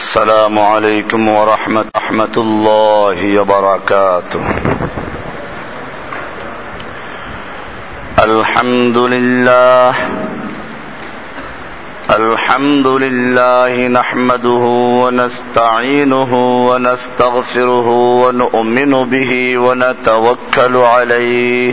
السلام عليكم ورحمة الله وبركاته الحمد لله نحمده ونستعينه ونستغفره ونؤمن به ونتوكل عليه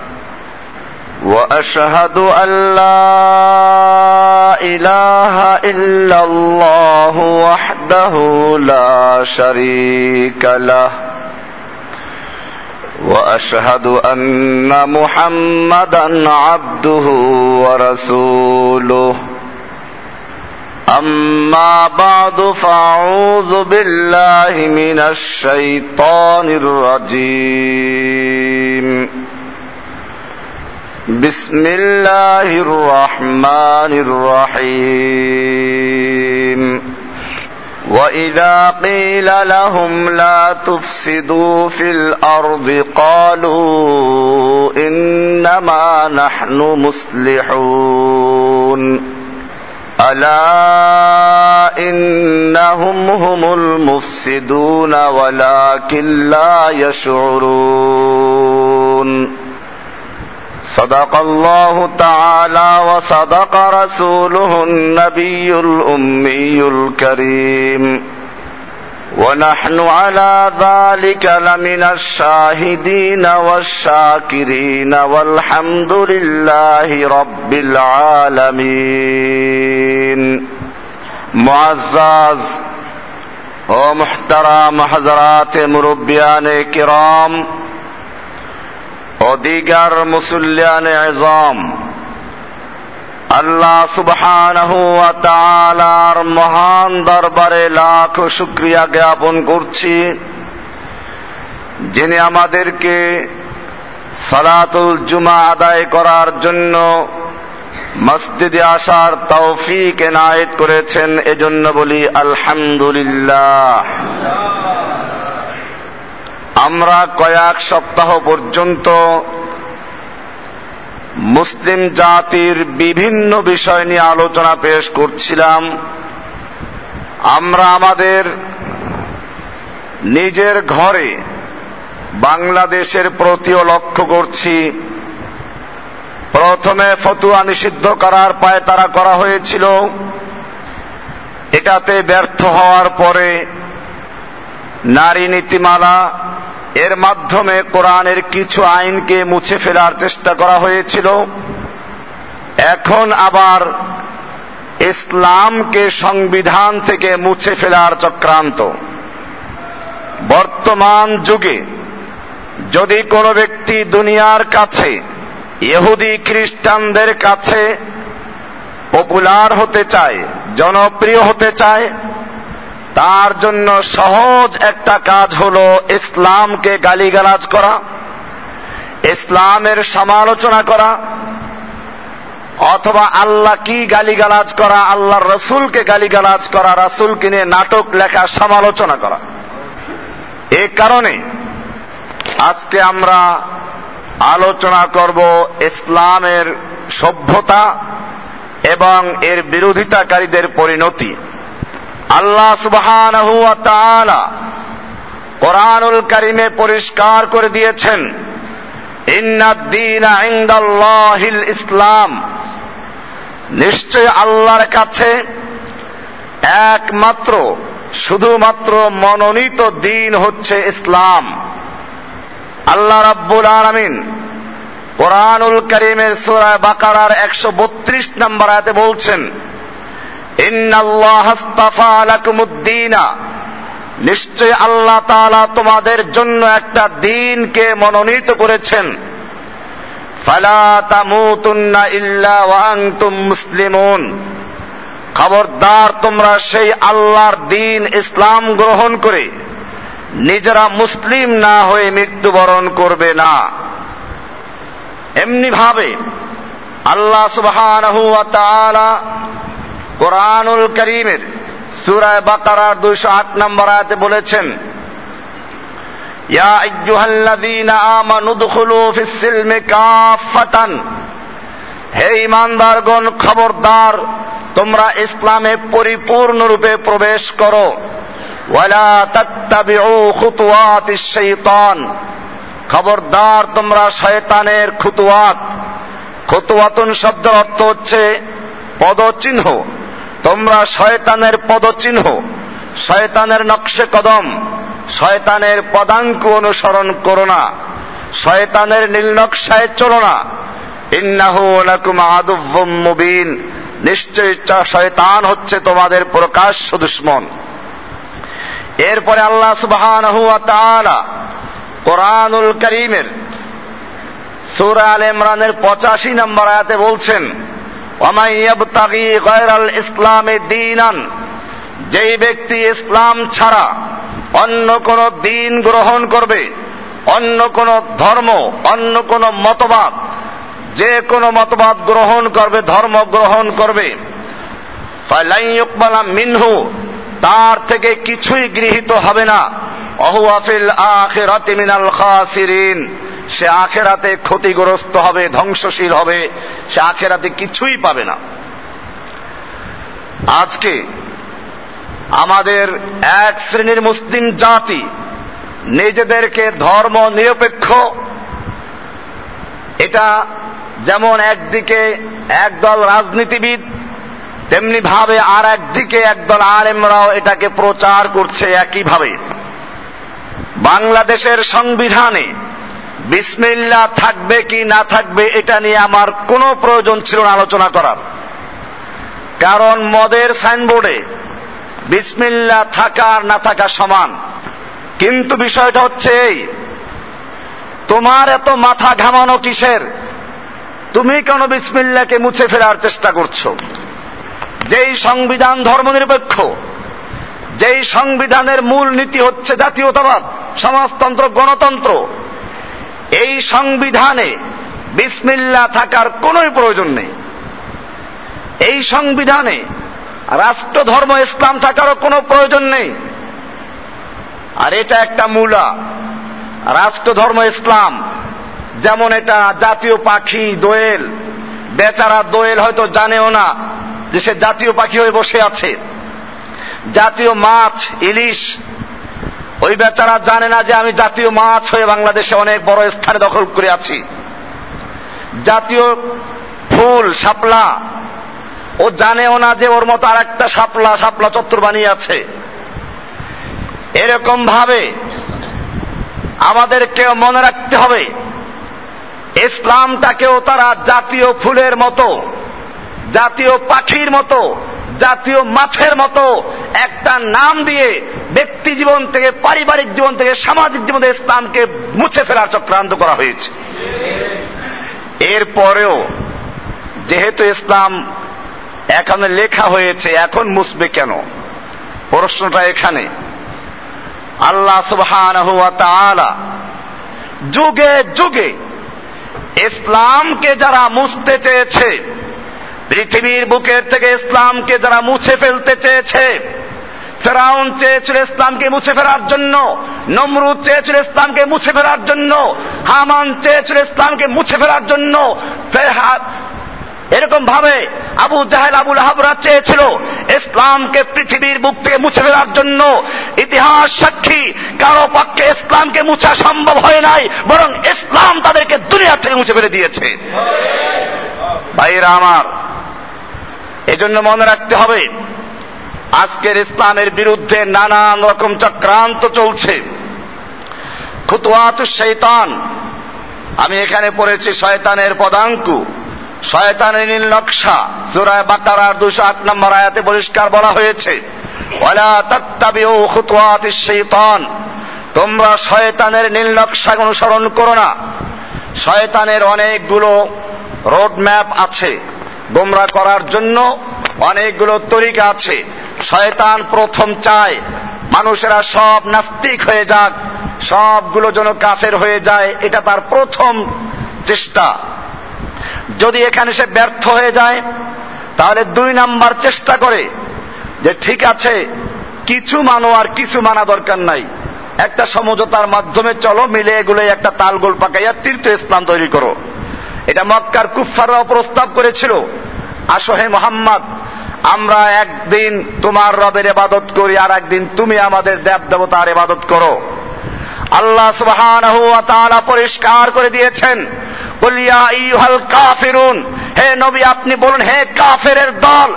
وأشهد أن لا إله إلا الله وحده لا شريك له وأشهد أن محمدا عبده ورسوله أما بعد فأعوذ بالله من الشيطان الرجيم بسم الله الرحمن الرحيم وإذا قيل لهم لا تفسدوا في الأرض قالوا إنما نحن مصلحون ألا إنهم هم المفسدون ولكن لا يشعرون صدق الله تعالى وصدق رسوله النبي الأمي الكريم ونحن على ذلك لمن الشاهدين والشاكرين والحمد لله رب العالمين معزز و محترم حضرات مربیان کرام و دیگر مسلیان عظام আল্লাহ সুবহানাহু ওয়া তাআলার মহান দরবারে লাখ শুকরিয়া জ্ঞাপন করছি, যিনি আমাদেরকে সালাতুল জুমা আদায় করার জন্য মসজিদে আসার তৌফিক এনায়েত করেছেন। এজন্য বলি আলহামদুলিল্লাহ। আমরা কয়েক সপ্তাহ পর্যন্ত মুসলিম জাতির বিভিন্ন বিষয় নিয়ে আলোচনা পেশ করছিলাম। আমরা আমাদের নিজের ঘরে বাংলাদেশের প্রতিও লক্ষ্য করছি। প্রথমে ফতুয়া নিষিদ্ধ করার পায়তারা করা হয়েছিল, এটাতে ব্যর্থ হওয়ার পরে নারী নীতিমালা এর মাধ্যমে কোরআনের কিছু আইনকে মুছে ফেলার চেষ্টা করা হয়েছিল। এখন আবার ইসলামকে সংবিধান থেকে মুছে ফেলার চক্রান্ত। বর্তমান যুগে যদি কোনো ব্যক্তি দুনিয়ার কাছে ইহুদি খ্রিস্টানদের কাছে পপুলার হতে চায়, জনপ্রিয় হতে চায়, তার জন্য সহজ একটা কাজ হলো ইসলামকে গালিগালাজ করা, ইসলামের সমালোচনা করা, অথবা আল্লাহ কি গালিগালাজ করা, আল্লাহর রাসূলকে গালিগালাজ করা, রাসূলকে নিয়ে নাটক লেখা, সমালোচনা করা। এই কারণে আজকে আমরা আলোচনা করব ইসলামের সভ্যতা এবং এর বিরোধিতাকারীদের পরিণতি। আল্লাহ সুবহানাহু ওয়া তাআলা কোরআনুল কারীমে পরিষ্কার করে দিয়েছেন, ইন্নাদ-দীনা ইনদাল্লাহিল ইসলাম, নিশ্চয় আল্লাহর কাছে একমাত্র শুধুমাত্র মনোনীত দ্বীন হচ্ছে ইসলাম। আল্লাহ রাব্বুল আলামিন কোরআনুল কারীমের সূরা বাকারার 132 নম্বর আয়াতে বলছেন, ইন্নাল্লাহা ইসতাফা লাকুমুদ-দীন, নিশ্চয় আল্লাহ তাআলা তোমাদের জন্য একটা দ্বীনকে মনোনীত করেছেন। ফালা তামুতুন্না ইল্লা ওয়া আনতুম মুসলিমুন, খবরদার তোমরা সেই আল্লাহর দ্বীন ইসলাম গ্রহণ করে নিজেরা মুসলিম না হয়ে মৃত্যুবরণ করবে না। এমনি ভাবে আল্লাহ সুবহানাহু ওয়া তাআলা কুরআনুল কারীমের সূরা বাকারার 208 নম্বর আয়াতে বলেছেন, ইয়া আইয়ুহাল্লাযীনা আমানু দুখুলু ফিস সিলমি কাফাতান, হে ঈমানদারগণ খবরদার তোমরা ইসলামে পরিপূর্ণরূপে প্রবেশ করো। ওয়ালা তাত্তাবিউ খুতুওয়াতিশ শাইতান, খবরদার তোমরা শয়তানের খুতুয়াত, খুতুয়াতুন শব্দের অর্থ হচ্ছে পদচিহ্ন, তোমরা শয়তানের পদচিহ্ন, শয়তানের নকশে কদম, শয়তানের পদাঙ্ক অনুসরণ করো না, শয়তানের নীলনকশায় চলো না। ইন্নাহু লাকুম আদুউম মুবিন, নিশ্চয় শয়তান হচ্ছে তোমাদের প্রকাশ্য দুশমন। এরপরে আল্লাহ সুবহানাহু ওয়া তাআলা কোরআনুল কারীমের সূরা আলে ইমরানের 85 নম্বর আয়াতে বলছেন, ওয়া মান ইয়াবতাগি গায়রাল ইসলামি দীনান, যেই ব্যক্তি ইসলাম ছাড়া অন্য কোন দিন গ্রহণ করবে, অন্য কোন ধর্ম, অন্য কোন মতবাদ, যে কোনো মতবাদ গ্রহণ করবে, ধর্ম গ্রহণ করবে, ফালান ইউকবালা মিনহু, তার থেকে কিছুই গৃহীত হবে না। ওয়া ফিল আখিরাতি মিনাল খাসিরিন, সে আখিরাতে ক্ষতিগ্রস্ত হবে, ধ্বংসশীল হবে, সে আখিরাতে কিছুই পাবে না। আজকে আমাদের এক শ্রেণীর মুসলিম জাতি নিজেদেরকে ধর্ম নিরপেক্ষ, এটা যেমন একদিকে একদল রাজনীতিবিদ, তেমনি ভাবে আর একদিকে একদল আলেমরাও এটাকে প্রচার করছে। একইভাবে বাংলাদেশের সংবিধানে বিসমিল্লাহ থাকবে কি না থাকবে এটা নিয়ে আমার কোনো প্রয়োজন ছিল না আলোচনা করার, কারণ মদের সাইনবোর্ডে বিসমিল্লাহ থাকা আর না থাকা সমান। কিন্তু বিষয়টা হচ্ছে এই, তোমার এত মাথা ঘামানো কিসের? তুমি কেন বিসমিল্লাহকে মুছে ফেলার চেষ্টা করছো? যেই সংবিধান ধর্মনিরপেক্ষ, যেই সংবিধানের মূল নীতি হচ্ছে জাতীয়তাবাদ, সমাজতন্ত্র, গণতন্ত্র, এই সংবিধানে বিসমিল্লাহ থাকার কোনো প্রয়োজন নেই। এই সংবিধানে রাষ্ট্রধর্ম ইসলাম থাকারও কোনো প্রয়োজন নেই। আর এটা একটা মূলা, রাষ্ট্রধর্ম ইসলাম, যেমন এটা জাতীয় পাখি দোয়েল। বেচারা দোয়েল হয়তো জানেও না যে সে জাতীয় পাখি হয়ে বসে আছে। জাতীয় মাছ ইলিশ, ওই বেচারা জানে না যে আমি জাতীয় মাছ হয়ে বাংলাদেশে অনেক বড় স্থানে দখল করে আছি। জাতীয় ফুল শাপলা, ও জানেও না যে ওর মতো আর একটা শাপলা, শাপলা চত্বর বানিয়ে আছে। এরকম ভাবে আমাদেরকেও মনে রাখতে হবে, ইসলামটাকেও তারা জাতীয় ফুলের মতো, জাতীয় পাখির মতো, জাতীয় মাছের মতো একটা নাম দিয়ে ব্যক্তি জীবন থেকে, পারিবারিক জীবন থেকে, সামাজিক জীবন থেকে ইসলামকে মুছে ফেলার চক্রান্ত করা হয়েছে। এরপরেও যেহেতু ইসলাম এখন লেখা হয়েছে, এখন মুছবে কেন? প্রশ্নটা এখানে। আল্লাহ সুবহানাহু ওয়া তাআলা যুগে যুগে ইসলামকে যারা মুছতে চেয়েছে, পৃথিবীর বুকের থেকে ইসলামকে যারা মুছে ফেলতে চেয়েছে, ফেরাউন চেয়েছিল ইসলামকে মুছে ফেলার জন্য, নমরুদ চেয়েছিল ইসলামকে মুছে ফেলার জন্য, হামান চেয়েছিল ইসলামকে মুছে ফেলার জন্য, এরকম ভাবে আবু জাহেল, আবুল আহাবরা চেয়েছিল ইসলামকে পৃথিবীর বুক থেকে মুছে ফেলার জন্য। ইতিহাস সাক্ষী, কারো পক্ষে ইসলামকে মুছা সম্ভব হয় নাই, বরং ইসলাম তাদেরকে দুনিয়া থেকে মুছে ফেলে দিয়েছে। ভাইরা আমার, এজন্য মনে রাখতে হবে, আজকের ইসলামের বিরুদ্ধে নানান রকম চক্রান্ত চলছে। খুতুয়াতুশ শয়তান, আমি এখানে পড়েছি শয়তানের পদাঙ্ক, শয়তানের নীল নকশা, সূরা বাকারার 208 নম্বর আয়াতে পরিষ্কার বলা হয়েছে, ওয়ালা তাত্তাবিউ খুতুয়াতিশ শয়তান, তোমরা শয়তানের নীল নকশা অনুসরণ করো না। শয়তানের অনেকগুলো রোড ম্যাপ আছে গোমরা করার জন্য, অনেকগুলো তরিকা আছে। শয়তান প্রথম চায় মানুষেরা সব নাস্তিক হয়ে যাক, সবগুলো যেন কাফের হয়ে যায়, এটা তার প্রথম চেষ্টা। যদি এখানে সে ব্যর্থ হয়ে যায় তাহলে ২ নাম্বার চেষ্টা করে যে ঠিক আছে কিছু মানো আর কিছু মানা দরকার নাই, একটা সমঝোতার মাধ্যমে চলো, মিলে এগুলো একটা তালগোল পাকাইয়া তীর্থ ইসলাম তৈরি করো। এটা মক্কার কুফফাররাও প্রস্তাব করেছিল, আসো হে মুহাম্মদ আমরা একদিন তোমার রবের ইবাদত করি আর একদিন তুমি আমাদের দেব দেবতার ইবাদত করো। আল্লাহ সুবহানাহু ওয়া তাআলা পরিষ্কার করে দিয়েছেন, কুল ইয়া আইয়ুহাল কাফিরুন, হে নবী আপনি বলুন হে কাফেরের দল,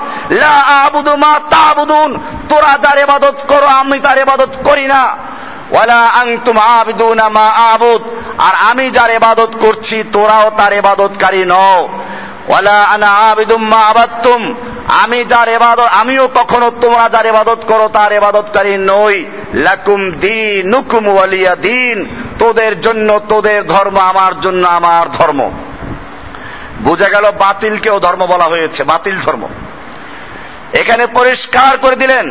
লা আ'বুদু মা তা'বুদুন, তোরা যার ইবাদত করো আমি তার ইবাদত করি না, ওয়ালা আনতুম আ'বিদুনা মা আ'বুদ, আর আমি যার ইবাদত করছি তোরাও তার ইবাদতকারী নও, ওয়ালা আনা আ'বিদুম মা আ'বাদতুম, আমি যার ইবাদত আমিও কখনো তোমরা যার ইবাদত করো তার ইবাদতকারী নই, লাকুম দীনুকুম ওয়ালিয়া দীন, তোদের জন্য তোদের ধর্ম আমার জন্য আমার ধর্ম। বুঝা গেল বাতিলকেও ধর্ম বলা হয়েছে, বাতিল ধর্ম। এখানে পরিষ্কার করে দিলেন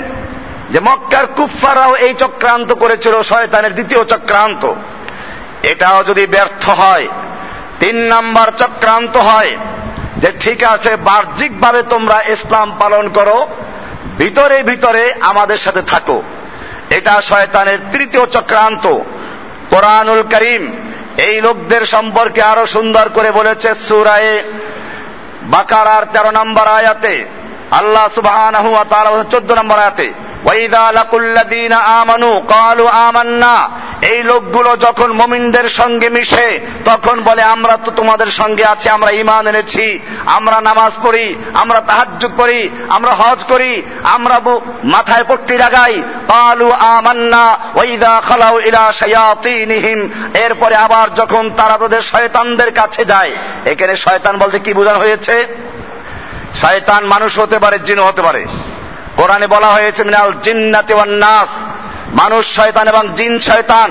যে মক্কার কুফফাররাও এই চক্রান্ত করেছিল, শয়তানের দ্বিতীয় চক্রান্ত, এটাও যদি ব্যর্থ হয় 3 নাম্বার চক্রান্ত হয় যে ঠিক আছে বাহ্যিকভাবে তোমরা ইসলাম পালন করো, ভিতরে ভিতরে আমাদের সাথে থাকো, এটা শয়তানের তৃতীয় চক্রান্ত। কোরআনুল করিম এই লোকদের সম্পর্কে আরো সুন্দর করে বলেছে সূরা বাকারার 13 নাম্বার আয়াতে, আল্লাহ সুবহানাহু ওয়া তাআলা 14 নাম্বার আয়াতে, ওয়াইযা লাকুল্লাযীনা আমানু ক্বালু আমান্না, এই লোকগুলো যখন মুমিনদের সঙ্গে মিশে তখন বলে আমরা তো তোমাদের সঙ্গে আছি, আমরা ঈমান এনেছি, আমরা নামাজ পড়ি, আমরা তাহাজ্জুদ পড়ি, আমরা হজ করি, আমরা মাথায় পট্টি লাগাই, ক্বালু আমান্না ওয়াইযা খালাউ ইলা শায়াতীনিহিম, এরপরে আবার যখন তারা তাদের শয়তানদের কাছে যায়। এখানে শয়তান বলতে কি বোঝানো হয়েছে? শয়তান মানুষ হতে পারে, জিন হতে পারে। কোরআনে বলা হয়েছে মিনাল জিন্নাতি ওয়ান নাস, মানুষ শয়তান এবং জিন শয়তান।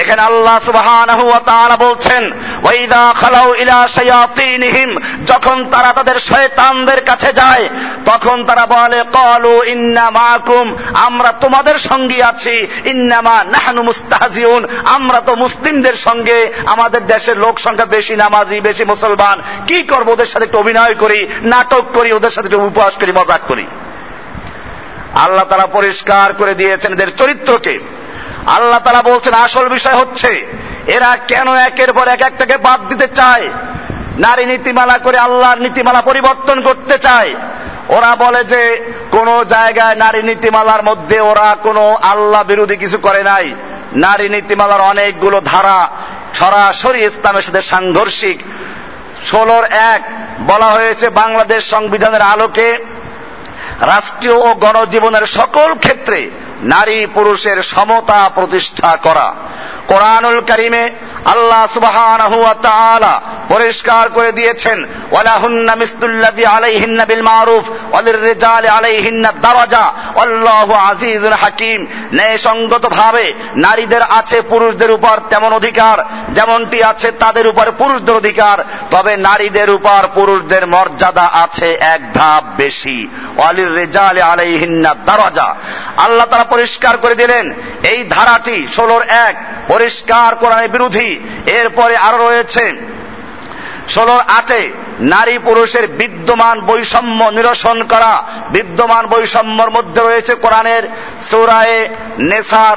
এখানে আল্লাহ সুবহানাহু ওয়া তাআলা বলছেন ওয়াইদা খালাউ ইলা শায়াতিনহিম, যখন তারা তাদের শয়তানদের কাছে যায় তখন তারা বলে ক্বালু ইন্না মাআকুম, আমরা তোমাদের সঙ্গে আছি, ইন্নামা নাহনু মুস্তাহজিউন, আমরা তো মুসলিমদের সঙ্গে, আমাদের দেশের লোক সংখ্যা বেশি, নামাজি বেশি, মুসলমান, কি করব ওদের সাথে একটু অভিনয় করি, নাটক করি, ওদের সাথে একটু উপহাস করি, মজাক করি। আল্লাহ তাআলা পরিষ্কার করে দিয়েছেন এদের চরিত্রকে। আল্লাহ তাআলা বলছেন আসল বিষয় হচ্ছে এরা কেন একের পর একটাকে বাদ দিতে চায়, নারী নীতিমালা করে আল্লাহর নীতিমালা পরিবর্তন করতে চায়। ওরা বলে যে কোন জায়গায় নারী নীতিমালার মধ্যে ওরা কোনো আল্লাহ বিরোধী কিছু করে নাই, নারী নীতিমালার অনেকগুলো ধারা সরাসরি ইসলামের সাথে সাংঘর্ষিক। 16-1 বলা হয়েছে বাংলাদেশ সংবিধানের আলোকে রাষ্ট্রীয় ও গণজীবনের সকল ক্ষেত্রে নারী পুরুষের সমতা প্রতিষ্ঠা করা। কোরআনুল কারিমে আল্লাহ সুবহানাহু ওয়া তাআলা পরিষ্কার করে দিয়েছেন ওয়ালাহুন্না মিসলুল্লাযী আলাইহিন্না বিল মারুফ ওয়ালিররিজালি আলাইহিন্না দারাজা আল্লাহু আজিজুন হাকীম। ন্যায়সঙ্গতভাবে নারীদের আছে পুরুষদের উপর তেমন অধিকার যেমনটি আছে তাদের উপর পুরুষদের অধিকার, তবে নারীদের উপর পুরুষদের মর্যাদা আছে এক ধাপ বেশি। ওয়ালিররিজালি আলাইহিন্না দারাজা, আল্লাহ তাআলা পরিষ্কার করে দিলেন এই ধারাটি 16-1 পরিষ্কার কোরআনের বিরোধী। এরপরে আরো রয়েছে 16-8 নারী পুরুষের বিদ্যমান বৈষম্য নিরসন করা। বিদ্যমান বৈষম্যর মধ্যে রয়েছে কোরআনের সূরায়ে নিসার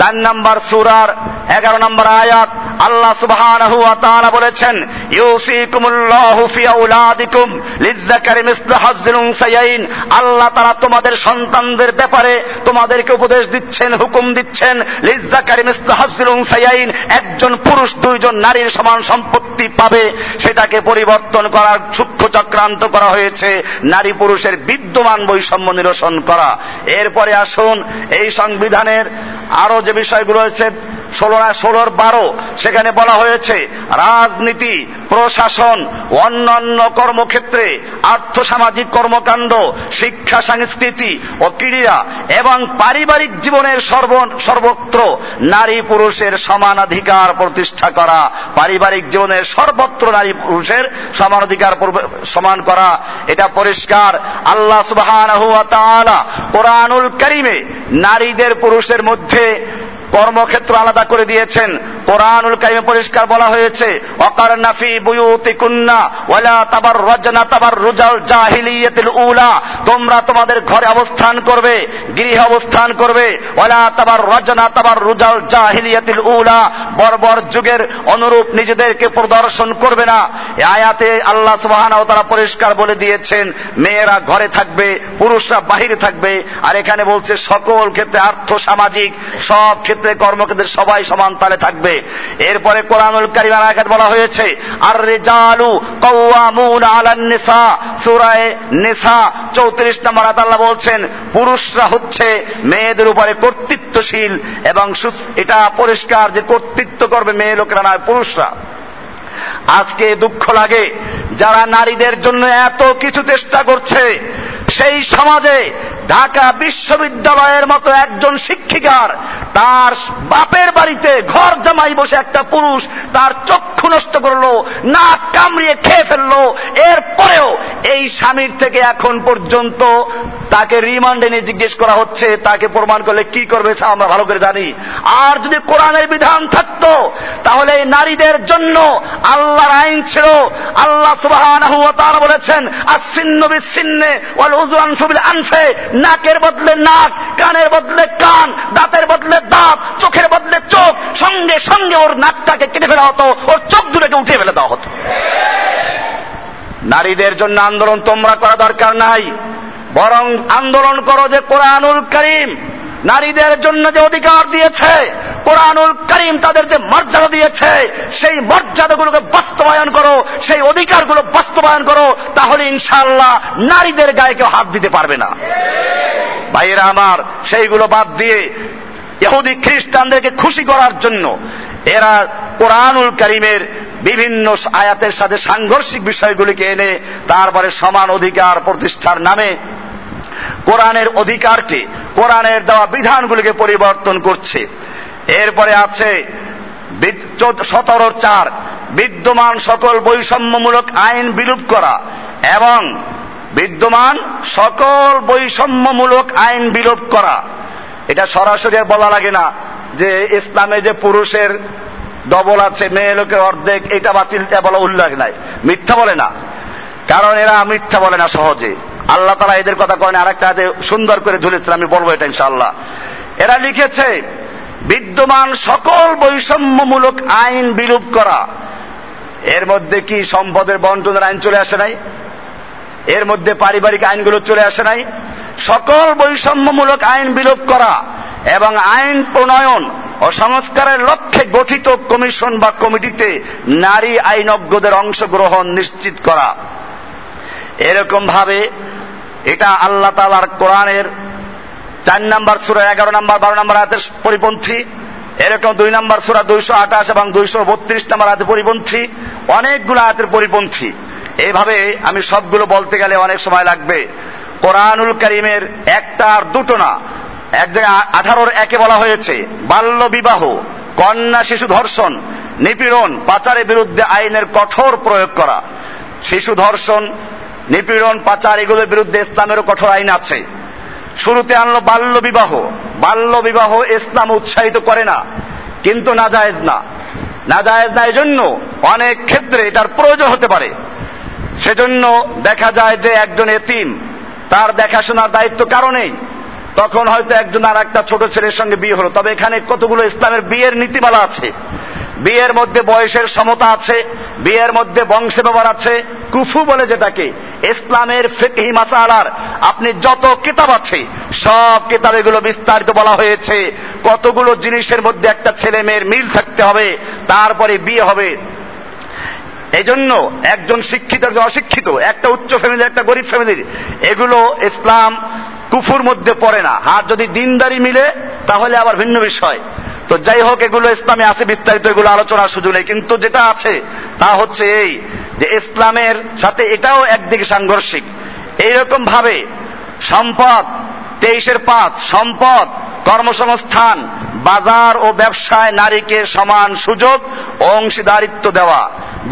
4 নাম্বার সূরার 11 নাম্বার আয়াত। আল্লাহ সুবহানাহু ওয়া তাআলা বলেছেন ইউসিকুমুল্লাহু ফি আওলাদিকুম লিযযাকারি মিসলু হাজ্জিল উনসায়াইন, আল্লাহ তাআলা তোমাদের সন্তানদের ব্যাপারে তোমাদেরকে উপদেশ দিচ্ছেন, হুকুম দিচ্ছেন, লিযযাকারি মিসলু হাজ্জিল উনসায়াইন, একজন পুরুষ 2জন নারীর সমান সম্পত্তি পাবে। সেটাকে পরিবর্তন করার সূক্ষ্ম চক্রান্ত করা হয়েছে নারী পুরুষের বিদ্যমান বৈষম্য নিরসন করা। এরপরে আসুন এই সংবিধানের আরো যে বিষয়গুলো রয়েছে 16-12 সেখানে বলা হয়েছে রাজনীতি, প্রশাসন, অন্যান্য কর্মক্ষেত্রে, আর্থসামাজিক কর্মকাণ্ড, শিক্ষা, সংস্কৃতি ও ক্রীড়া এবং পারিবারিক জীবনের সর্বত্র নারী পুরুষের সমানাধিকার প্রতিষ্ঠা করা। পারিবারিক জীবনের সর্বত্র নারী পুরুষের সমানাধিকার সমান করা, এটা পরিষ্কার। আল্লাহ সুবহানাহু ওয়া তাআলা কোরআনুল কারিমে নারীদের পুরুষের মধ্যে কর্মক্ষেত্র আলাদা করে দিয়েছেন। কোরআনুল কারিমে পরিষ্কার বলা হয়েছে, ওয়াকারনা ফি বুয়ুতিকুন্না ওয়ালা তাবাররাজনা তাবাররুজাল জাহিলিয়াতিল উলা, তোমরা তোমাদের ঘরে অবস্থান করবে, গৃহে অবস্থান করবে, ওয়ালা তাবাররাজনা তাবাররুজাল জাহিলিয়াতিল উলা, বর্বর যুগের অনুরূপ নিজেদেরকে প্রদর্শন করবে না। এই আয়াতে আল্লাহ সুবহানাহু ওয়া তাআলা পরিষ্কার বলে দিয়েছেন মেয়েরা ঘরে থাকবে, পুরুষরা বাহিরে থাকবে। আর এখানে বলছে সকল ক্ষেত্রে, আর্থ সামাজিক সব ক্ষেত্রে, কর্মক্ষেত্রে সবাই সমান তালে থাকবে। এরপরে কোরআনুল কারীমের আয়াত বলা হয়েছে আর রিজালু কাওয়ামুন আলান নিসা, সূরা নিসা 34 নম্বর আয়াত আল্লাহ বলছেন পুরুষরা হচ্ছে মেয়েদের উপরে কর্তৃত্বশীল, এবং এটা পরিষ্কার যে কর্তৃত্ব করবে মেয়ে লোকেরা নয় পুরুষরা। আজকে দুঃখ লাগে যারা নারীদের জন্য এত কিছু চেষ্টা করছে, সেই সমাজে ঢাকা বিশ্ববিদ্যালয়ের মতো একজন শিক্ষিকার তার বাপের বাড়িতে ঘর জামাই বসে একটা পুরুষ তার চক্ষু নষ্ট করলো, নাক কামড়িয়ে খেয়ে ফেললো, এরপরেও এই স্বামীর থেকে এখন পর্যন্ত তাকে রিমান্ডে নিয়ে জিজ্ঞেস করা হচ্ছে, তাকে প্রমাণ করলে কি করবে আমরা ভালো করে জানি। আর যদি কোরআনের বিধান থাকতো তাহলে এই নারীদের জন্য আল্লাহর আইন ছিল। আল্লাহ সুবহানাহু ওয়া তাআলা বলেছেন আস-সিন্নু বিস-সিন্নি ওয়াল উযরানু বিল-আনফি, নাকের বদলে নাক, কানের বদলে কান, দাঁতের বদলে দাঁত, চোখের বদলে চোখ, সঙ্গে সঙ্গে ওর নাকটাকে কেটে ফেলা হতো, ওর চোখ দুটোকে উঠিয়ে ফেলে দেওয়া হতো। নারীদের জন্য আন্দোলন তোমরা করা দরকার নাই, বরং আন্দোলন করো যে কোরআনুল কারীম নারীদের জন্য যে অধিকার দিয়েছে, কোরআনুল কারীম তাদের যে মর্যাদা দিয়েছে সেই মর্যাদাগুলোকে বাস্তবায়ন করো, সেই অধিকারগুলো বাস্তবায়ন করো, তাহলে ইনশাআল্লাহ নারীদের গায়ে কেউ হাত দিতে পারবে না। ভাইয়েরা আমার, সেইগুলো বাদ দিয়ে ইহুদি খ্রিস্টানদেরকে খুশি করার জন্য এরা কোরআনুল কারীমের বিভিন্ন আয়াতের সাথে সাংঘর্ষিক বিষয়গুলিকে এনে তারপরে সমান অধিকার প্রতিষ্ঠার নামে কোরআনের অধিকারকে, কোরআনের দেওয়া বিধানগুলিকে পরিবর্তন করছে। এরপরে আছে 17-4 বিদ্যমান সকল বৈষম্যমূলক আইন বিলুপ করা, এবং বিদ্যমান সকল বৈষম্যমূলক আইন বিলোপ করা। এটা সরাসরি বলা লাগে না যে ইসলামে যে পুরুষের ডবল আছে, মেয়ে লোকের অর্ধেক, এটা বাতিল বলা উল্লেখ নাই, মিথ্যা বলে না, কারণ এরা মিথ্যা বলে না সহজে। আল্লাহ তাআলা এদের কথা করেন, আরেকটা সুন্দর করে ধরেছেন, আমি বলবো এটা ইনশাআল্লাহ। এরা লিখেছে বিদ্যমান সকল বৈষম্যমূলক আইন বিলুপ করা। এর মধ্যে কি সম্পদের বন্টনের আইন চলে আসে নাই? এর মধ্যে পারিবারিক আইনগুলো চলে আসে নাই? সকল বৈষম্যমূলক আইন বিলোপ করা এবং আইন প্রণয়ন ও সংস্কারের লক্ষ্যে গঠিত কমিশন বা কমিটিতে নারী আইনজ্ঞদের অংশগ্রহণ নিশ্চিত করা। এরকম ভাবে এটা আল্লাহ তাআলার কোরআনের 4 নম্বর সূরা 11 নম্বর 12 নম্বর আয়াতের পরিপন্থী। এরকম 2 নম্বর সূরা 228 এবং 232 নম্বর আয়াতের পরিপন্থী, অনেকগুলো আয়াতের পরিপন্থী। এইভাবে আমি সবগুলো বলতে গেলে অনেক সময় লাগবে। কোরআনুল কারীমের একটা আর দুটো না, এক জায়গায় 18-1 বলা হয়েছে বাল্য বিবাহ, কন্যা শিশু ধর্ষণ, নিপীড়ন, পাচারের বিরুদ্ধে আইনের কঠোর প্রয়োগ করা। শিশু ধর্ষণ, নিপীড়ন, পাচার, এগুলোর বিরুদ্ধে ইসলামেরও কঠোর আইন আছে। শুরুতে আনলো বাল্য বিবাহ। বাল্য বিবাহ ইসলাম উৎসাহিত করে না, কিন্তু নাজায়েজ না। নাজায়েজ না এজন্য অনেক ক্ষেত্রে এটার প্রয়োজন হতে পারে। সেজন্য দেখা যায় যে একজন এতিম, তার দেখাশোনার দায়িত্ব কারণেই, তখন হয়তো একজন আর একটা ছোট ছেলের সঙ্গে বিয়ে হলো। তবে এখানে কতগুলো ইসলামের বিয়ের নীতিমালা আছে, বিয়ের মধ্যে বয়সের সমতা আছে, বিয়ের মধ্যে বংশে ব্যবহার আছে, কুফু বলে যেটাকে। ইসলামের ফিকহি মাসালার আপনি যত কিতাব আছে সব কিতাব এগুলো বিস্তারিত বলা হয়েছে, কতগুলো জিনিসের মধ্যে একটা ছেলে মেয়ের মিল থাকতে হবে, তারপরে বিয়ে হবে। এজন্য একজন শিক্ষিত একজন অশিক্ষিত, একটা উচ্চ ফ্যামিলির একটা গরিব ফ্যামিলির, এগুলো ইসলাম কুফুর মধ্যে পড়ে না। আর যদি দিনদারি মিলে তাহলে আবার ভিন্ন বিষয়। তো যাই হোক, এগুলো ইসলামে আছে বিস্তারিত, এগুলো আলোচনার সুযোগ নেই। কিন্তু যেটা আছে তা হচ্ছে এই যে ইসলামের সাথে এটাও একদিকে সাংঘর্ষিক। এইরকম ভাবে সম্পদ, 23-5 সম্পদ, কর্মসংস্থান, বাজার ও ব্যবসায় নারীকে সমান সুযোগ ও অংশীদারিত্ব দেওয়া।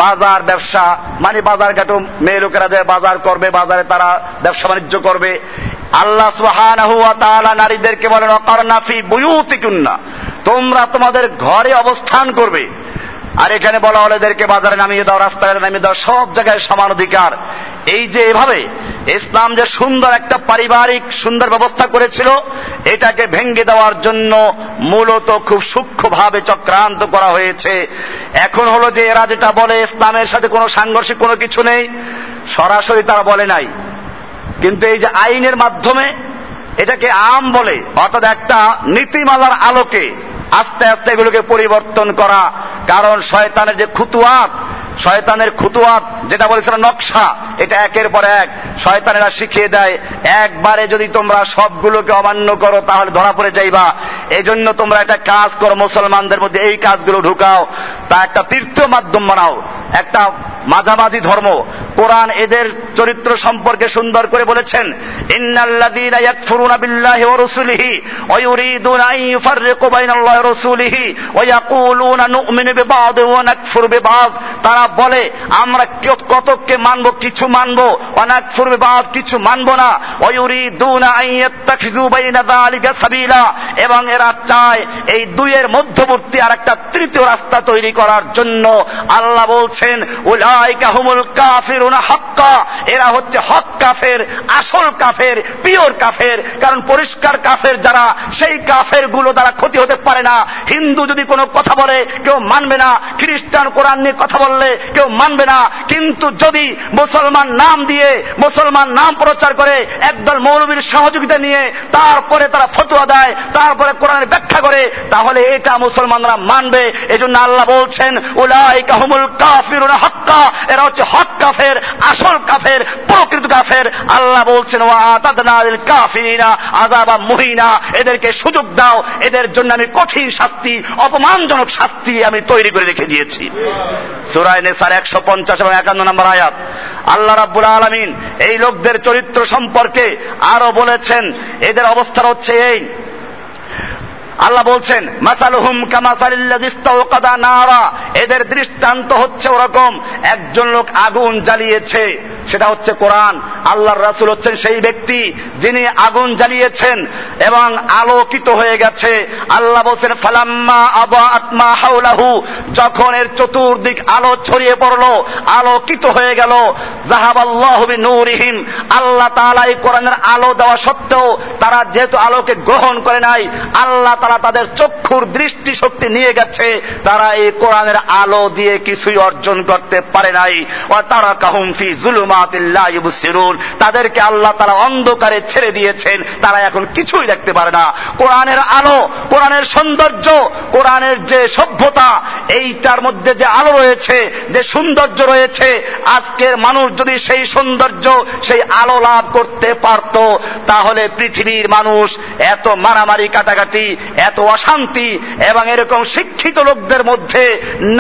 বাজার ব্যবসা মানে বাজারঘাটও মেয়ে লোকেরা যায়, বাজার করবে, বাজারে তারা ব্যবসা বাণিজ্য করবে। আল্লাহ সুবহানাহু ওয়া তাআলা নারীদেরকে বলেন ওয়াকারনা ফি বুয়ুতিকুন্না, তোমরা তোমাদের ঘরে অবস্থান করবে। আর এখানে বলা হলো এদেরকে বাজারে নামিয়ে দাও, রাস্তাঘাটে নামিয়ে দাও, সব জায়গায় সমান অধিকার। এই যে এভাবে ইসলাম যে সুন্দর একটা পারিবারিক সুন্দর ব্যবস্থা করেছিল, এটাকে ভেঙে দেওয়ার জন্য মূলত খুব সূক্ষ্মভাবে চক্রান্ত করা হয়েছে। এখন হলো যে এরা যেটা বলে ইসলামের সাথে কোনো সাংঘর্ষিক কোনো কিছু নেই, সরাসরি তারা বলে নাই, কিন্তু এই যে আইনের মাধ্যমে এটাকে আম বলে, অর্থাৎ একটা নীতিমালার আলোকে আস্তে আস্তে এগুলোকে পরিবর্তন করা। কারণ শয়তানের যে খুতুয়াত, শয়তানের খুতুয়াত যেটা বলেছিল নকশা, এটা একের পর এক শয়তানেরা শিখিয়ে দেয়। একবারে যদি তোমরা সবগুলোকে অমান্য করো তাহলে ধরা পড়ে যাইবা, এজন্য তোমরা একটা কাজ করো, মুসলমানদের মধ্যে এই কাজগুলো ঢুকাও, তা একটা তীর্থ মাধ্যম বানাও, একটা মাঝামাঝি ধর্ম। কোরআন এদের চরিত্র সম্পর্কে সুন্দর করে বলেছেন, ইন্নাল্লাযীনা ইয়াকফুরুনা বিল্লাহি ওয়া রাসূলিহি ওয়া ইউরিদুনা আন ইউফাররিকু বাইনাল্লাহি ওয়া রাসূলিহি ওয়া ইয়াকুলুনা নু'মিনু বিবা'দি ওয়া নাকফুরু বিবা'দ। তারা বলে আমরা কতককে মানবো, কিছু মানবো, ওয়া নাকফুরু বিবা'দ, কিছু মানবো না। ওয়া ইউরিদুনা আন ইত্তাখিযু বাইনা যালিকা সাবিলা, এবং এরা চায় এই দুইয়ের মধ্যবর্তী আরেকটা তৃতীয় রাস্তা তৈরি করার জন্য। আল্লাহ বলছেন উলাইকা হুমুল কাফিরুনা হাক্কা, এরা হচ্ছে হক কাফের, আসল কাফের, পিওর কাফের। কারণ পরিষ্কার কাফের যারা, সেই কাফের গুলো দ্বারা ক্ষতি হতে পারে না। হিন্দু যদি কোনো কথা বলে কেউ মানবে না, খ্রিস্টান কোরআন নিয়ে কথা বললে কেউ মানবে না, কিন্তু যদি মুসলমান নাম দিয়ে মুসলমান নাম প্রচার করে একদল মৌলবীর সহযোগিতা নিয়ে তারপরে তারা ফতোয়া দেয়, তারপরে কোরআনের ব্যাখ্যা করে, তাহলে এটা মুসলমানরা মানবে। এজন্য আল্লাহ বলছেন উলাইকা হুমুল কাফিরুনা হাক্কা, এরা হচ্ছে হক কাফের, আসল কাফের, প্রকৃত কাফের। আল্লাহ বলছেন ওয়া আতাদনা লিল কাফিরিনা আযাবাম মুহিনা, এদেরকে সুযোগ দাও, এদের জন্য আমি কঠিন শাস্তি, অপমানজনক শাস্তি আমি তৈরি করে রেখে দিয়েছি। সূরা নিসার 150 এবং 51 নম্বর আয়াত। আল্লাহ রাব্বুল আলামিন এই লোকদের চরিত্র সম্পর্কে আরো বলেছেন, এদের অবস্থা হচ্ছে এই। আল্লাহ বলছেন মাসালুহুম কামাসালিল্লাযী ইসতাওকাদা নারা, এদের দৃষ্টান্ত হচ্ছে ওরকম একজন লোক আগুন জ্বালিয়েছে, সেটা হচ্ছে কোরআন। আল্লাহর রাসূল হচ্ছেন সেই ব্যক্তি যিনি আগুন জ্বালিয়েছেন এবং আলোকিত হয়ে গেছে। আল্লাহ বলেন ফালাম্মা আদাআত মা হাওলাহু, যখন এর চতুর্দিক আলো ছড়িয়ে পড়লো, আলোকিত হয়ে গেল। যাহাবাল্লাহু বিনুরিহিম, আল্লাহ তাআলা এই কোরআনের আলো দেওয়া সত্ত্বেও তারা যেহেতু আলোকে গ্রহণ করে নাই, আল্লাহ তাআলা তাদের চক্ষুর দৃষ্টি শক্তি নিয়ে গেছে, তারা এই কোরআনের আলো দিয়ে কিছুই অর্জন করতে পারে নাই। ওয়া তারাকাহুম ফি যুলুমা, তাদেরকে আল্লাহ তাআলা অন্ধকারে ছেড়ে দিয়েছেন, তারা এখন কিছুই দেখতে পারে না। কোরআনের আলো, কোরআনের সৌন্দর্য, কোরআনের যে সভ্যতা, এইটার মধ্যে যে আলো রয়েছে, যে সৌন্দর্য রয়েছে, আজকের মানুষ যদি সেই সৌন্দর্য, সেই আলো লাভ করতে পারত, তাহলে পৃথিবীর মানুষ এত মারামারি, কাটাকাটি, এত অশান্তি এবং এরকম শিক্ষিত লোকদের মধ্যে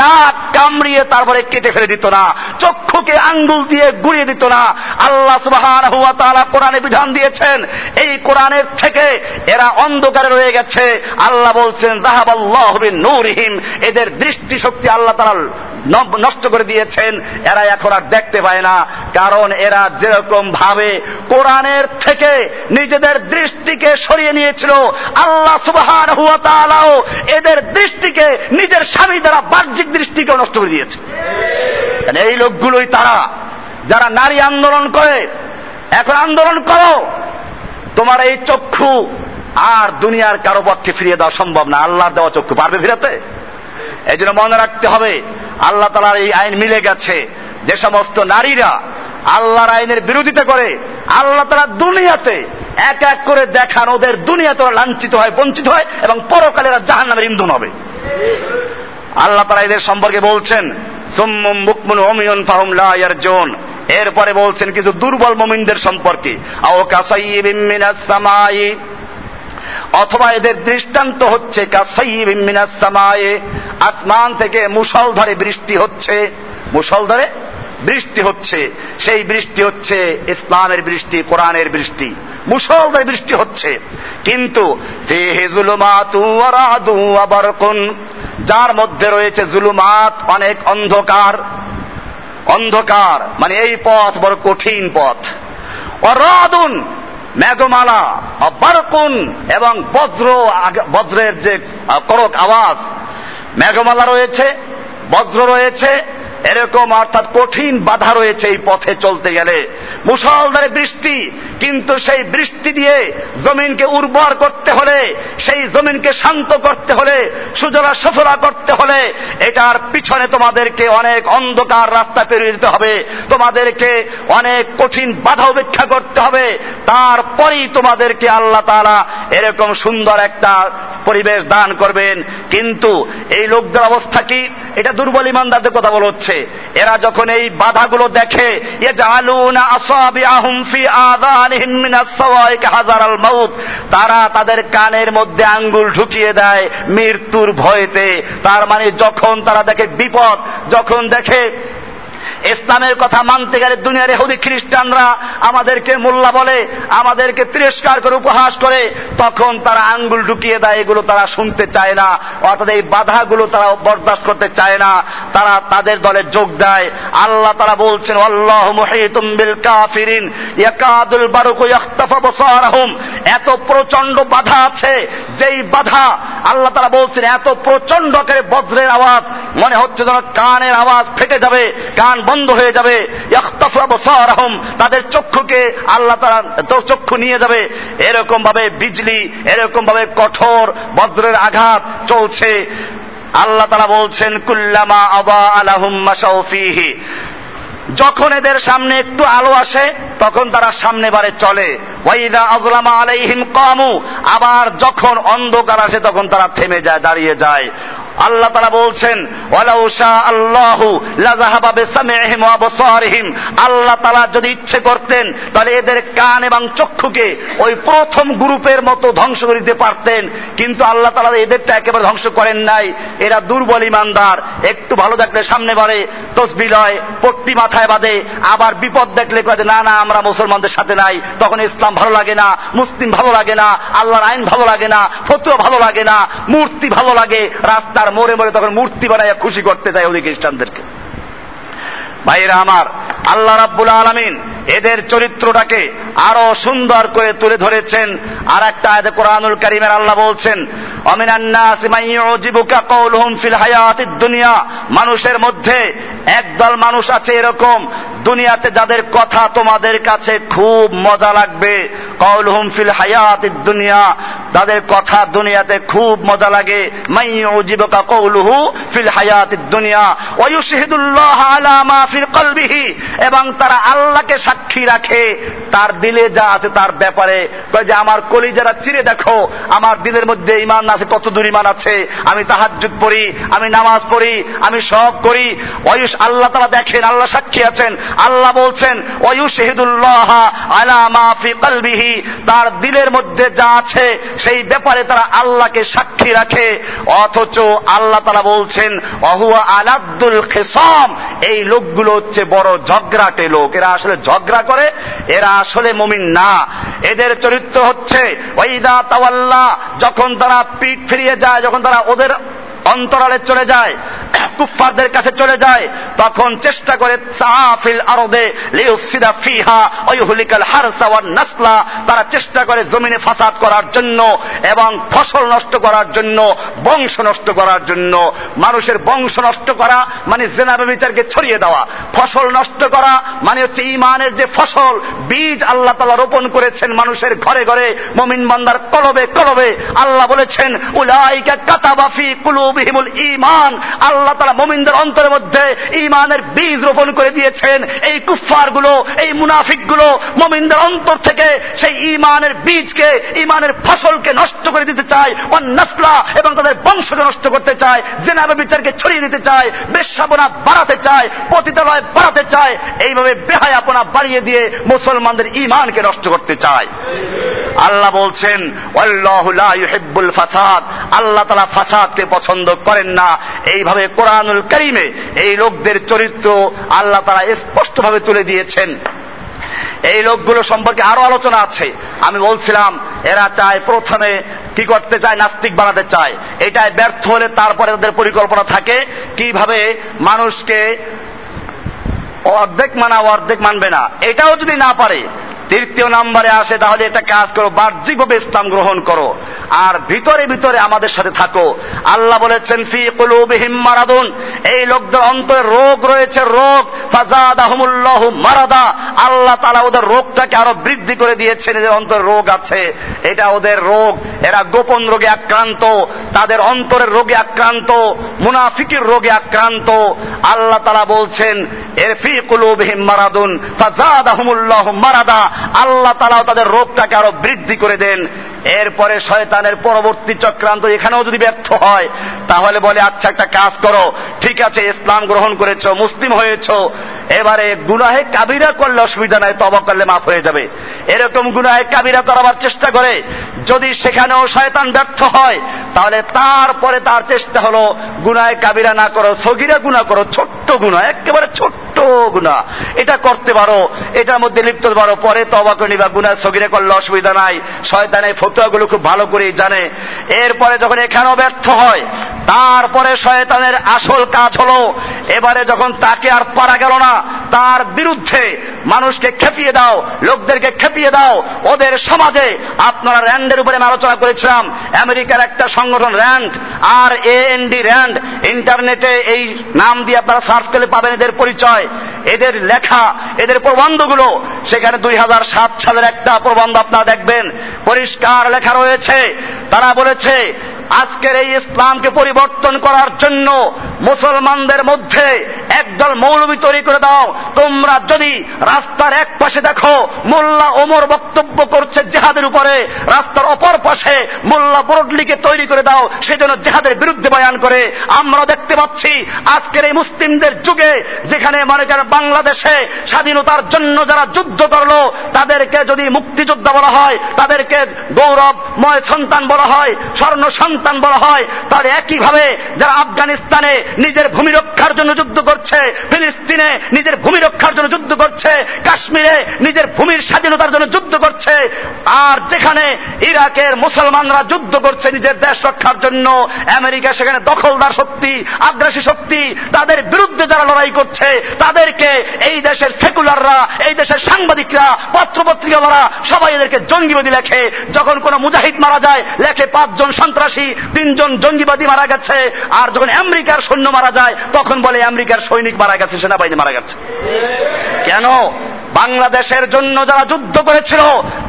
নাক কামড়িয়ে তারপরে কেটে ফেলে দিত না, চক্ষুকে আঙ্গুল দিয়ে গুড়িয়ে দিত না। আল্লাহ সুবহানাহু ওয়া তাআলা কোরআনে বিধান দিয়েছেন, এই কোরআনের থেকে এরা অন্ধকারে রয়ে গেছে। আল্লাহ বলছেন যাহাবাল্লাহু বিনুরিহিম, এদের দৃষ্টি শক্তি আল্লাহ তাআলা নষ্ট করে দিয়েছেন, এরা এখন আর দেখতে পায় না। কারণ এরা যেরকম ভাবে কোরআনের থেকে নিজেদের দৃষ্টিকে সরিয়ে নিয়েছিল, আল্লাহ সুবহানাহু ওয়া তাআলাও এদের দৃষ্টিকে নিজের স্বামী দ্বারা বাহ্যিক দৃষ্টিকে নষ্ট করে দিয়েছে। এই লোকগুলোই তারা যারা নারী আন্দোলন করে। এখন আন্দোলন করো, তোমার এই চক্ষু আর দুনিয়ার কারো পক্ষে ফিরিয়ে দেওয়া সম্ভব না। আল্লাহর দেওয়া চক্ষু পারবে ফিরাতে? এই জন্য মনে রাখতে হবে আল্লাহ তাআলার এই আইন মিলে গেছে। যে সমস্ত নারীরা আল্লাহর আইনের বিরোধিতা করে, আল্লাহ তাআলা দুনিয়াতে এক এক করে দেখান ওদের দুনিয়াতে লাঞ্ছিত হয়, বঞ্চিত হয় এবং পরকালেরা জাহান্নামের ইন্ধন হবে। আল্লাহ তাআলা এদের সম্পর্কে বলছেন সুম্মুম বুকমুন উমিয়ুন ফাহুম লা ইয়ারজুন। এরপরে বলছেন কিছু দুর্বল মুমিনদের সম্পর্কে, আও কাসাইয়িবিম মিনাস সামাই, অথবা এদের দৃষ্টান্ত হচ্ছে কাসাইয়িবিম মিনাস সামাই, আসমান থেকে মুষলধারে বৃষ্টি হচ্ছে, মুষলধারে বৃষ্টি হচ্ছে। সেই বৃষ্টি হচ্ছে ইসলামের বৃষ্টি, কোরআনের বৃষ্টি, মুষলধারে বৃষ্টি হচ্ছে। কিন্তু ফিহি যুলুমাতু ওয়া রাদু ওয়া বারকুন, যার মধ্যে রয়েছে জুলুমাত, অনেক অন্ধকার, অন্ধকার মানে এই পথ বড় কঠিন পথ, অরাদুন মেঘমালা, বারকুন এবং বজ্রের যে কড়ক আওয়াজ, মেঘমালা রয়েছে, বজ্র রয়েছে, এরকম অর্থাৎ কঠিন বাধা রয়েছে এই পথে চলতে গেলে। মুষলধারে বৃষ্টি, কিন্তু সেই বৃষ্টি দিয়ে জমিনকে উর্বর করতে হলে, সেই জমিনকে শান্ত করতে হলে, সুজলা সফলা করতে হলে এটার পিছনে তোমাদেরকে অনেক অন্ধকার রাস্তা পেরিয়ে যেতে হবে, তোমাদেরকে অনেক কঠিন বাধা উপেক্ষা করতে হবে, তারপরেই তোমাদেরকে আল্লাহ তাআলা এরকম সুন্দর একটা পরিবেশ দান করবেন। কিন্তু এই লোকদের অবস্থা কি? এটা দুর্বল ইমানদারদের কথা বলা হচ্ছে। এরা যখন এই বাধাগুলো দেখে, ইয়াজালুনা আসাবিআহুম ফি আযানিহিম মিনাস সাওয়াইক হাযারাল মাউত, তারা তাদের কানের মধ্যে আঙ্গুল ঢুকিয়ে দেয় মৃত্যুর ভয়েতে। তার মানে যখন তারা দেখে বিপদ, যখন দেখে ইসলামের কথা মানতে গেলে দুনিয়ার ইহুদি খ্রিস্টানরা আমাদেরকে মোল্লা বলে, আমাদেরকে তিরস্কার করে, উপহাস করে, তখন তারা আঙ্গুল ঢুকিয়ে দেয়। এগুলো তারা শুনতে চায় না, অর্থাৎ এই বাধাগুলো তারা বরদাস্ত করতে চায় না, তারা তাদের দলে যোগ দেয়। আল্লাহ তারা বলছেন, আল্লাহু মুহীতুম বিল কাফিরিন ইয়াকাদুল বারকু ইখতাফা বসারহুম, এত প্রচন্ড বাধা আছে, যেই বাধা আল্লাহ তারা বলছেন এত প্রচন্ড করে বজ্রের আওয়াজ, মনে হচ্ছে যেন কানের আওয়াজ ফেটে যাবে, কান বন্ধ হয়ে যাবে। ইখতাফা বসারহুম, তাদের চক্ষুকে আল্লাহ তাআলা চক্ষু নিয়ে যাবে। এরকম ভাবে বিজলি, এরকম ভাবে কঠোর বজ্রের আঘাত চলছে। আল্লাহ তাআলা বলছেন, কুল্লামা আযা লাহুম মাশাউ ফীহি, যখন এদের সামনে একটু আলো আসে তখন তারা সামনে বারে চলে। ওয়াইদা আযলামা আলাইহিম কামু, আবার যখন অন্ধকার আসে তখন তারা থেমে যায়, দাঁড়িয়ে যায়। আল্লাহ তাআলা বলছেন, ওয়ালাউ শা আল্লাহু লাযাহাবা বিসামিহিম ওয়া আবসারিহিম, আল্লাহ তাআলা যদি ইচ্ছে করতেন তাহলে এদের কান এবং চক্ষুকে ওই প্রথম গ্রুপের মতো ধ্বংস করে দিতে পারতেন, কিন্তু আল্লাহ তাআলা এদেরটা একেবারে ধ্বংস করেন নাই। এরা দুর্বল ইমানদার, একটু ভালো দেখলে সামনে বাড়ে, তসবিহ লয়, পট্টি মাথায় বাঁধে, আবার বিপদ দেখলে কয় না না আমরা মুসলমানদের সাথে নাই, তখন ইসলাম ভালো লাগে না, মুসলিম ভালো লাগে না, আল্লাহর আইন ভালো লাগে না, ফতোয়া ভালো লাগে না, মূর্তি ভালো লাগে, রাস্তার মরে মরে তখন মূর্তি বানাইয়া খুশি করতে চায় ওই খ্রিস্টানদেরকে। ভাইরা আমার, আল্লাহ রাব্বুল আলামিন এদের চরিত্রটাকে আরো সুন্দর করে তুলে ধরেছেন আর একটা আয়াতে কোরআনুল কারীমের আল্লাহ বলছেন, ওয়ামিনান নাসি মান ইউজিবুকা কওলুহুম ফিল হায়াতিদ দুনিয়া, মানুষের মধ্যে একদল মানুষ আছে এরকম দুনিয়াতে যাদের কথা তোমাদের কাছে খুব মজা লাগবে। কওলুহুম ফিল হায়াতিদ দুনিয়া, তাদের কথা দুনিয়াতে খুব মজা লাগে। মান ইউজিবুকা কওলুহু ফিল হায়াতিদ দুনিয়া ওয়া ইউশহিদুল্লাহ আলা মা ফিল কলবিহি, এবং তারা আল্লাহকে সাক্ষী রাখে তার দিলে যা আছে তার ব্যাপারে। যে আমার কলিজারা চিরে দেখো, আমার দিলের মধ্যে ঈমান আছে, কত দূর ঈমান আছে, আমি তাহাজ্জুদ পড়ি, আমি নামাজ পড়ি, আমি সব করি। ওয়ায়ুশ, আল্লাহ তাআলা দেখেন, আল্লাহ সাক্ষী আছেন। আল্লাহ বলছেন ওয়ায়ুশহিদুল্লাহ আলা মা ফি কলবিহি, তার দিলের মধ্যে যা আছে সেই ব্যাপারে তারা আল্লাহকে সাক্ষী রাখে। অথচ আল্লাহ তাআলা বলছেন ওয়াহুয়া আলাদুল খিসাম, এই লোকগুলো হচ্ছে বড় ঝগড়াটে লোক, এরা আসলে ঝগড়া করে, এরা আসলে মুমিন না। এদের চরিত্র হচ্ছে ওয়াইদা তাওয়াল্লা, যখন তারা পিঠ ফিরিয়ে যায়, যখন তারা ওদের অন্তরালে চলে যায়, কুফফারদের কাছে চলে যায়, তখন চেষ্টা করে সাফিল আরদে লিউফসিদা ফিহা ওয়া ইউহলিকাল হারসা ওয়ান নাসলা, তারা চেষ্টা করে জমিনে ফাসাদ করার জন্য এবং ফসল নষ্ট করার জন্য, বংশ নষ্ট করার জন্য। মানুষের বংশ নষ্ট করা মানে জিনা বিচারকে ছড়িয়ে দেওয়া, ফসল নষ্ট করা মানে হচ্ছে ঈমানের যে ফসল, বীজ আল্লাহ তাআলা রোপণ করেছেন মানুষের ঘরে ঘরে, মুমিন বান্দার কলবে কলবে। আল্লাহ বলেছেন উলাইকা কাতাবা ফি কুলুবিহিমুল ঈমান, আল্লাহ মুমিনদের অন্তরের মধ্যে ঈমানের বীজ রোপণ করে দিয়েছেন। এই কুফফারগুলো, এই মুনাফিকগুলো মুমিনদের অন্তর থেকে সেই ঈমানের বীজকে, ঈমানের ফসলকে নষ্ট করে দিতে চায়, ওয়ান নাসলা, এবং তাদের বংশকে নষ্ট করতে চায়, জিনা বিচারকে ছড়িয়ে দিতে চায়, বেশ্যাপনা বাড়াতে চায়, পতিতালয় বাড়াতে চায়, এইভাবে বেহায়াপনা বাড়িয়ে দিয়ে মুসলমানদের ঈমানকে নষ্ট করতে চায়। আল্লাহ বলছেন ওয়াল্লাহু লা ইউহিব্বুল ফাসাদ, আল্লাহ তাআলা ফাসাদকে পছন্দ করেন না। এইভাবে কোরআনুল কারীমে এই লোকদের চরিত্র আল্লাহ তাআলা স্পষ্টভাবে তুলে দিয়েছেন। এই লোকগুলো সম্পর্কে আরো আলোচনা আছে। আমি বলছিলাম এরা চায়, প্রথমে কি করতে চায়, নাস্তিক বানাতে চায়। এটাই ব্যর্থ হলে তারপরে তাদের পরিকল্পনা থাকে কিভাবে মানুষকে অর্ধেক মানা অর্ধেক মানবে না। এটাও যদি না পারে তৃতীয় নম্বরে আসে, তাহলে এটা কাজ করো, বাহ্যিকভাবে ইসলাম গ্রহণ করো আর ভিতরে ভিতরে আমাদের সাথে থাকো। আল্লাহ বলেছেন ফি কুলুবিহিম মারাদুন, এই লোকদের অন্তরে রোগ রয়েছে, রোগ, ফাজাদাহুমুল্লাহু মারাদা, আল্লাহ তাআলা ওদের রোগটাকে আরো বৃদ্ধি করে দিয়েছেন। এদের অন্তরে রোগ আছে, এটা ওদের রোগ, এরা গোপন রোগে আক্রান্ত, তাদের অন্তরের রোগে আক্রান্ত, মুনাফিকের রোগে আক্রান্ত। আল্লাহ তাআলা বলছেন এর ফি কুলুবিহিম মারাদুন ফাজাদাহুমুল্লাহু মারাদা, আল্লাহ তাআলা তাদের রোগটাকে আরো বৃদ্ধি করে দেন। এরপরে শয়তানের পরবর্তী চক্রান্ত এখানেও যদি ব্যর্থ হয় তাহলে বলে আচ্ছা একটা কাজ করো, ঠিক আছে ইসলাম গ্রহণ করেছো, মুসলিম হয়েছো, এবারে গুনাহে কাবিরা করলে অসুবিধা নাই, তওবা করলে মাফ হয়ে যাবে। এরকম গুনাহে কাবিরা তওবার চেষ্টা করে, যদি সেখানেও শয়তান ব্যর্থ হয় তাহলে তারপরে তার চেষ্টা হলো গুনাহে কাবিরা না করো, সগীরা গুনাহ করো, ছোট্ট গুনাহ, একেবারে ছোট্ট গুনাহ, এটা করতে পারো, এটার মধ্যে লিপ্ত পারো, পরে তওবা করে নিবা, গুনাহ সগীরা করলে অসুবিধা নাই। শয়তান এই ফতোয়াগুলো খুব ভালো করেই জানে। এরপরে যখন এখানেও ব্যর্থ হয় তারপরে শয়তানের আসল কাজ হলো, এবারে যখন তাকে আর পারা গেল না তার বিরুদ্ধে মানুষকে খেপিয়ে দাও, লোকদেরকে খেপিয়ে দাও। ওদের সমাজে আপনারা র্যান্ডের উপরে আমি আলোচনা করেছিলাম, আমেরিকার একটা সংগঠন র্যান্ড, RAND, র্যান্ড, ইন্টারনেটে এই নাম দিয়ে আপনারা সার্চ করলে পাবেন এদের পরিচয়, এদের লেখা, এদের প্রবন্ধগুলো। সেখানে 2007 সালের একটা প্রবন্ধ আপনারা দেখবেন, পরিষ্কার লেখা রয়েছে। তারা বলেছে আজকের এই ইসলামকে পরিবর্তন করার জন্য মুসলমানদের মধ্যে একদল মৌলবি তৈরি করে দাও। তোমরা যদি রাস্তার এক পাশে দেখো মোল্লা ওমর বক্তব্য করছে জিহাদের উপরে, রাস্তার অপর পাশে মোল্লা বরডলিকে তৈরি করে দাও, সেজন্য জিহাদের বিরুদ্ধে বয়ান করে। আমরা দেখতে পাচ্ছি আজকের এই মুসলিমদের যুগে, যেখানে মনে করেন বাংলাদেশে স্বাধীনতার জন্য যারা যুদ্ধ করলো তাদেরকে যদি মুক্তিযোদ্ধা বলা হয়, তাদেরকে গৌরবময় সন্তান বলা হয়, স্বর্ণ সন্তান বলা হয়, তার একইভাবে যারা আফগানিস্তানে নিজের ভূমি রক্ষার জন্য যুদ্ধ করছে, ফিলিস্তিনে নিজের ভূমি রক্ষার জন্য যুদ্ধ করছে, কাশ্মীরে নিজের ভূমির স্বাধীনতার জন্য যুদ্ধ করছে, আর যেখানে ইরাকের মুসলমানরা যুদ্ধ করছে নিজের দেশ রক্ষার জন্য, আমেরিকা সেখানে দখলদার শক্তি, আগ্রাসী শক্তি, তাদের বিরুদ্ধে যারা লড়াই করছে তাদেরকে এই দেশের সেকুলাররা, এই দেশের সাংবাদিকরা, পত্রপত্রিকাওয়ালা সবাই এদেরকে জঙ্গিবাদী লেখে। যখন কোন মুজাহিদ মারা যায় লেখে 5 জন সন্ত্রাসী, 3 জন জঙ্গিবাদী মারা গেছে, আর যখন আমেরিকার সৈন্য মারা যায় তখন বলে আমেরিকার সৈনিক মারা গেছে, সেনাবাহিনী মারা গেছে। কেন? বাংলাদেশের জন্য যারা যুদ্ধ করেছিল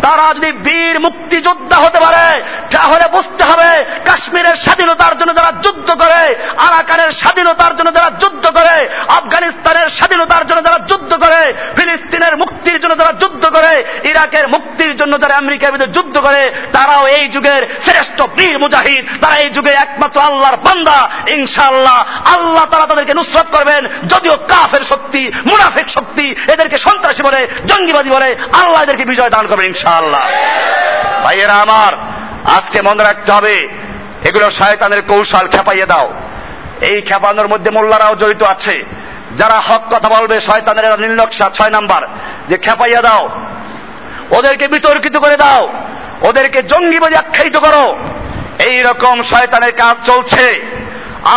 তারা যদি বীর মুক্তিযোদ্ধা হতে পারে তাহলে বুঝতে হবে কাশ্মীরের স্বাধীনতার জন্য যারা যুদ্ধ করে, আরাকানের স্বাধীনতার জন্য যারা যুদ্ধ করে, আফগানিস্তানের স্বাধীনতার জন্য যারা যুদ্ধ করে, ফিলিস্তিনের মুক্তির জন্য যারা যুদ্ধ করে, ইরাকের মুক্তির জন্য যারা আমেরিকার বিরুদ্ধে যুদ্ধ করে, তারাও এই যুগের শ্রেষ্ঠ বীর মুজাহিদ, তারা এই যুগে একমাত্র আল্লাহর বান্দা। ইনশাআল্লাহ আল্লাহ তারা তাদেরকে নুসরাত করবেন। যদিও কাফের শক্তি, মুনাফিক শক্তি এদেরকে সন্ত্রাসী বলে, জঙ্গিবাদী বলে, আল্লাহ এদেরকে বিজয় দান করবেন ইনশাআল্লাহ। ভাইয়েরা আমার, আজকে মনে রাখতে হবে এগুলো শয়তানের কৌশল, খেপাইয়ে দাও। এই খেপানোর মধ্যে মোল্লারাও জড়িত আছে, যারা হক কথা বলবে শয়তানের নীলনকশা 6 নাম্বার, যে খেপাইয়া দাও, ওদেরকে বিতর্কিত করে দাও, ওদেরকে জঙ্গিবাদী আখ্যায়িত করো। এইরকম শয়তানের কাজ চলছে।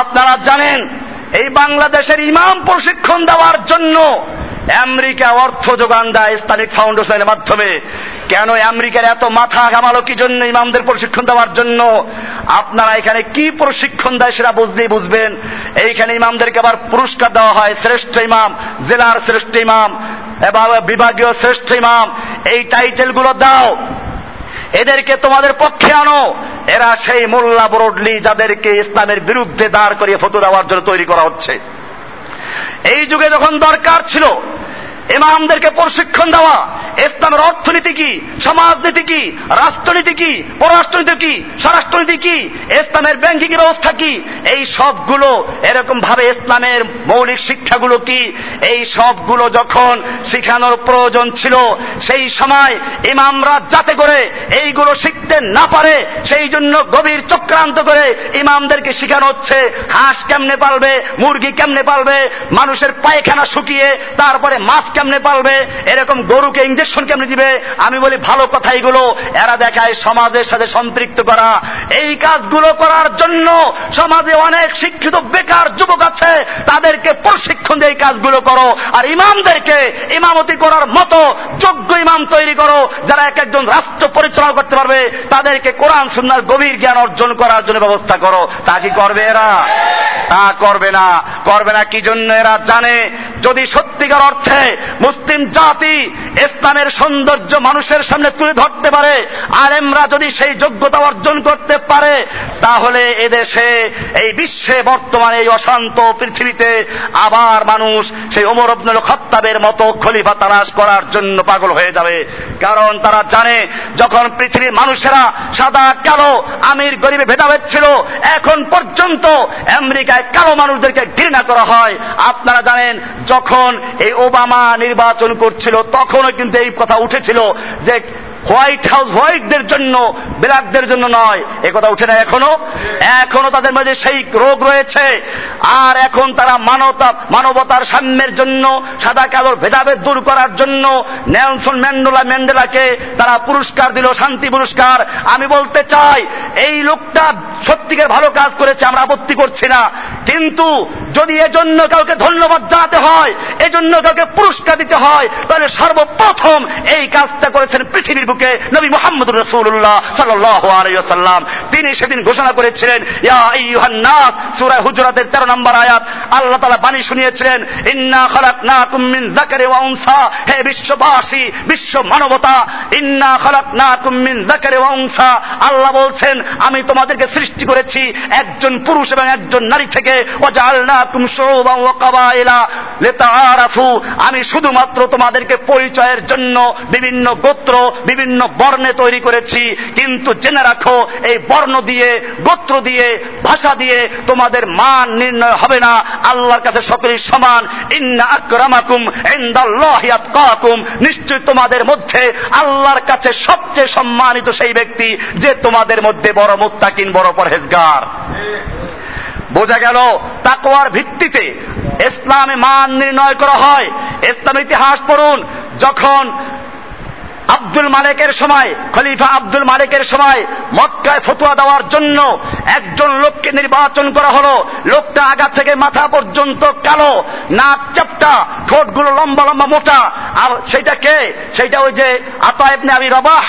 আপনারা জানেন এই বাংলাদেশের ইমাম প্রশিক্ষণ দেওয়ার জন্য আমেরিকা অর্থ যোগান দেয় ইসলামিক ফাউন্ডেশনের মাধ্যমে। কেন আমেরিকার এত মাথা ঘামালো কি জন্য? ইমামদের প্রশিক্ষণ দেওয়ার জন্য। আপনারা এখানে কি প্রশিক্ষণ দেয় সেটা বুঝলেই বুঝবেন। এইখানে ইমামদেরকে আবার পুরস্কার দেওয়া হয়, শ্রেষ্ঠ ইমাম, জেলার শ্রেষ্ঠ ইমাম, বিভাগীয় শ্রেষ্ঠ ইমাম, এই টাইটেলগুলো দাও, এদেরকে তোমাদের পক্ষে আনো। এরা সেই মোল্লা বরডলি যাদেরকে ইসলামের বিরুদ্ধে দাঁড় করিয়ে ফতোয়া দেওয়ার জন্য তৈরি করা হচ্ছে। এই যুগে যখন দরকার ছিল ইমামদেরকে প্রশিক্ষণ দেওয়া, ইসলামের অর্থনীতি কি, সমাজনীতি কি, রাষ্ট্রনীতি কি, পররাষ্ট্রনীতি কি, স্বরাষ্ট্রনীতি কি, ইসলামের ব্যাংকিং ব্যবস্থা কি, এই সবগুলো এরকম ভাবে ইসলামের মৌলিক শিক্ষাগুলো কি, এই সবগুলো যখন শিখানোর প্রয়োজন ছিল সেই সময় ইমামরা যাতে করে এইগুলো শিখতে না পারে সেই জন্য গভীর চক্রান্ত করে ইমামদেরকে শিখানো হচ্ছে হাঁস কেমনে পালবে, মুরগি কেমনে পালবে, মানুষের পায়খানা শুকিয়ে তারপরে মাছ কেমনে পালবে, এরকম গরুকে ইঞ্জেকশন ইঞ্জেকশন কেমনে দিবে? আমি বলি ভালো কথা এগুলো। এরা দেখায় সমাজের সাথে সম্পৃক্ত করা। এই কাজগুলো করার জন্য সমাজে অনেক শিক্ষিত বেকার যুবক আছে, তাদেরকে প্রশিক্ষণ দিয়ে এই কাজগুলো করো। আর ইমামদেরকে ইমামতি করার মতো যোগ্য ইমাম তৈরি করো, যারা এক একজন রাষ্ট্র পরিচালনা করতে পারবে। তাদেরকে কোরআন সুন্নাহর গভীর জ্ঞান অর্জন করার জন্য ব্যবস্থা করো। তা কি করবে এরা? তা করবে না। করবে না কি জন্য? এরা জানে যদি সত্যিকার অর্থে মুসলিম জাতি ইসলামের সৌন্দর্য মানুষের সামনে তুলে ধরতে পারে, আলেমরা যদি সেই যোগ্যতা অর্জন করতে পারে, তাহলে এদেশে এই বিশ্বে বর্তমানে এই অশান্ত পৃথিবীতে আবার মানুষ সেই ওমর ইবনুল খাত্তাবের মতো খলিফা তালাশ করার জন্য পাগল হয়ে যাবে। কারণ তারা জানে যখন পৃথিবীর মানুষেরা সাদা কালো আমির গরিবে ভেদাভেদ ছিল, এখন পর্যন্ত আমেরিকায় কালো মানুষদেরকে ঘৃণা করা হয়। আপনারা জানেন যখন এই ওবামা নির্বাচন করছিল তখনও কিন্তু এই কথা উঠেছিল যে হোয়াইট হাউস হোয়াইটদের জন্য, ব্ল্যাকদের জন্য নয়। এ কথা উঠে না এখনো। এখনো তাদের মধ্যে সেই রোগ রয়েছে। আর এখন তারা মানবতার সাম্যের জন্য, সাদা কালোর ভেদাভেদ দূর করার জন্য নেলসন ম্যান্ডেলাকে তারা পুরস্কার দিল, শান্তি পুরস্কার। আমি বলতে চাই এই লোকটা সত্যিকার ভালো কাজ করেছে, আমরা আপত্তি করছি না। কিন্তু যদি এজন্য কাউকে ধন্যবাদ জানাতে হয়, এজন্য কাউকে পুরস্কার দিতে হয়, তাহলে সর্বপ্রথম এই কাজটা করেছেন পৃথিবীর বুকে নবী মুহাম্মদুর রাসূলুল্লাহ সাল্লাল্লাহু আলাইহি ওয়াসাল্লাম। তিনি সেদিন ঘোষণা করেছিলেন, ইয়া আইয়ুহান নাস, সূরা হুজুরাতের 13 নম্বর আয়াত। আল্লাহ তাআলা বাণী শুনিয়েছিলেন, ইন্না খালাকনাকুম মিন যাকারি ওয়া উনসা, হে বিশ্ববাসী, বিশ্ব মানবতা, ইন্না খালাকনাকুম মিন যাকারি ওয়া উনসা। আল্লাহ বলছেন আমি তোমাদেরকে সৃষ্টি করেছি একজন পুরুষ এবং একজন নারী থেকে। ওয়াজআলনাকুম শুউবান ওয়া কাবায়লা লিতাআরাফু, আমি শুধুমাত্র তোমাদেরকে পরিচয়ের জন্য বিভিন্ন গোত্র বিভিন্ন বর্ণে তৈরি করেছি। কিন্তু জেনে রাখো এই বর্ণ দিয়ে, গোত্র দিয়ে, ভাষা দিয়ে তোমাদের মান নির্ণয় হবে না। আল্লাহর কাছে সকলেই সমান। ইন্না আকরামাকুম ইনদাল্লাহি আতকাকুম, নিশ্চয় তোমাদের মধ্যে আল্লাহর কাছে সবচেয়ে সম্মানিত সেই ব্যক্তি যে তোমাদের মধ্যে বড় মুত্তাকিন, বড় পরহেজগার। বোঝা গেল তাকওয়ার ভিত্তিতে ইসলামে মান নির্ণয় করা হয়। ইসলামের ইতিহাস পড়ুন। যখন আব্দুল মালিকের সময়, খলিফা আব্দুল মালিকের সময় মক্কায় ফতোয়া দেওয়ার জন্য একজন লোককে নির্বাচন করা হলো। লোকটা আগা থেকে মাথা পর্যন্ত কালো, নাক চ্যাপ্টা, ঠোঁটগুলো লম্বা লম্বা মোটা। আর সেটা কে? সেটা ওই যে আতা ইবনে আবি রাবাহ,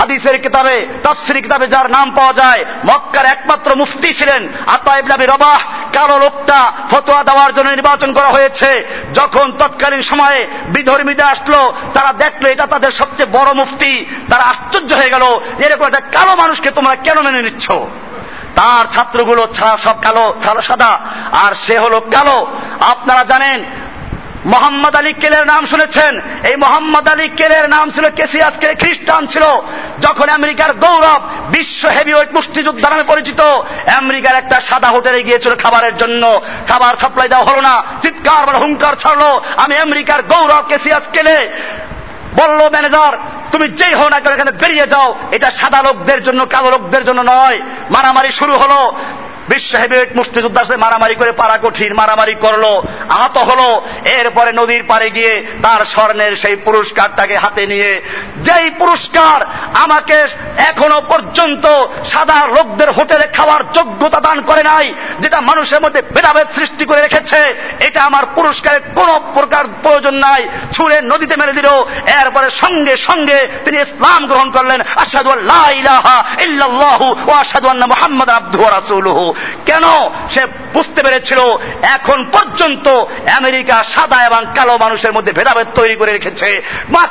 হাদিসের কিতাবে, তাফসীর কিতাবে যার নাম পাওয়া যায়, মক্কার একমাত্র মুফতি ছিলেন আতা ইবনে আবি রাবাহ। কালো লোকটা ফতোয়া দেওয়ার জন্য নির্বাচন করা হয়েছে। যখন তৎকালীন সময়ে বিধর্মীরা আসলো, তারা দেখলো এটা তাদের সবচেয়ে বড় মুফতি, তারা আশ্চর্য হয়ে গেল, এরকম একটা কালো মানুষকে তোমরা কেন মেনে নিচ্ছ? তার ছাত্রগুলো সব কালো, সাদা, আর সে হলো কালো। আপনারা জানেন মোহাম্মদ আলী কেলের নাম শুনেছেন? এই মোহাম্মদ আলী কেলের নাম ছিল কেসিয়াস কেলে, খ্রিস্টান ছিল। যখন আমেরিকার গৌরব, বিশ্ব হেভিওয়েট মুষ্টিযোদ্ধা নামে পরিচিত, আমেরিকার একটা সাদা হোটেলে গিয়েছিল খাবারের জন্য। খাবার সাপ্লাই দেওয়া হলো না, চিৎকার বলে হুঙ্কার ছাড়লো, আমি আমেরিকার গৌরব কেসিয়াস কেলে। বলল ম্যানেজার, তুমি যেই হও না কেন এখানে বেরিয়ে যাও, এটা সাদা লোকদের জন্য, কালো লোকদের জন্য নয়। মারামারি শুরু হলো। বিশ্ব হেভিওয়েট মুষ্টিযোদ্ধার সাথে মারামারি করে পারা কঠিন, মারামারি করলো, আহত হলো। এরপরে নদীর পাড়ে গিয়ে তার স্বর্ণের সেই পুরস্কারটাকে হাতে নিয়ে, যেই পুরস্কার আমাকে এখনো পর্যন্ত সাদা লোকদের হোটেলে খাওয়ার যোগ্যতা দান করে নাই, যেটা মানুষের মধ্যে ভেদাভেদ সৃষ্টি করে রেখেছে, এটা আমার পুরস্কারের কোনো প্রকার প্রয়োজন নাই, ছুঁড়ে নদীতে মেরে দিল। এরপরে সঙ্গে সঙ্গে তিনি ইসলাম গ্রহণ করলেন। আশহাদু আল্লা ইলাহা ইল্লাল্লাহু ওয়া আশহাদু আন্না মুহাম্মাদান আবদুহু ওয়া রাসূলুহু। কেন? সে বুঝতে পেরেছিল এখন পর্যন্ত আমেরিকা সাদা এবং কালো মানুষের মধ্যে ভেদাভেদ তৈরি করে রেখেছে।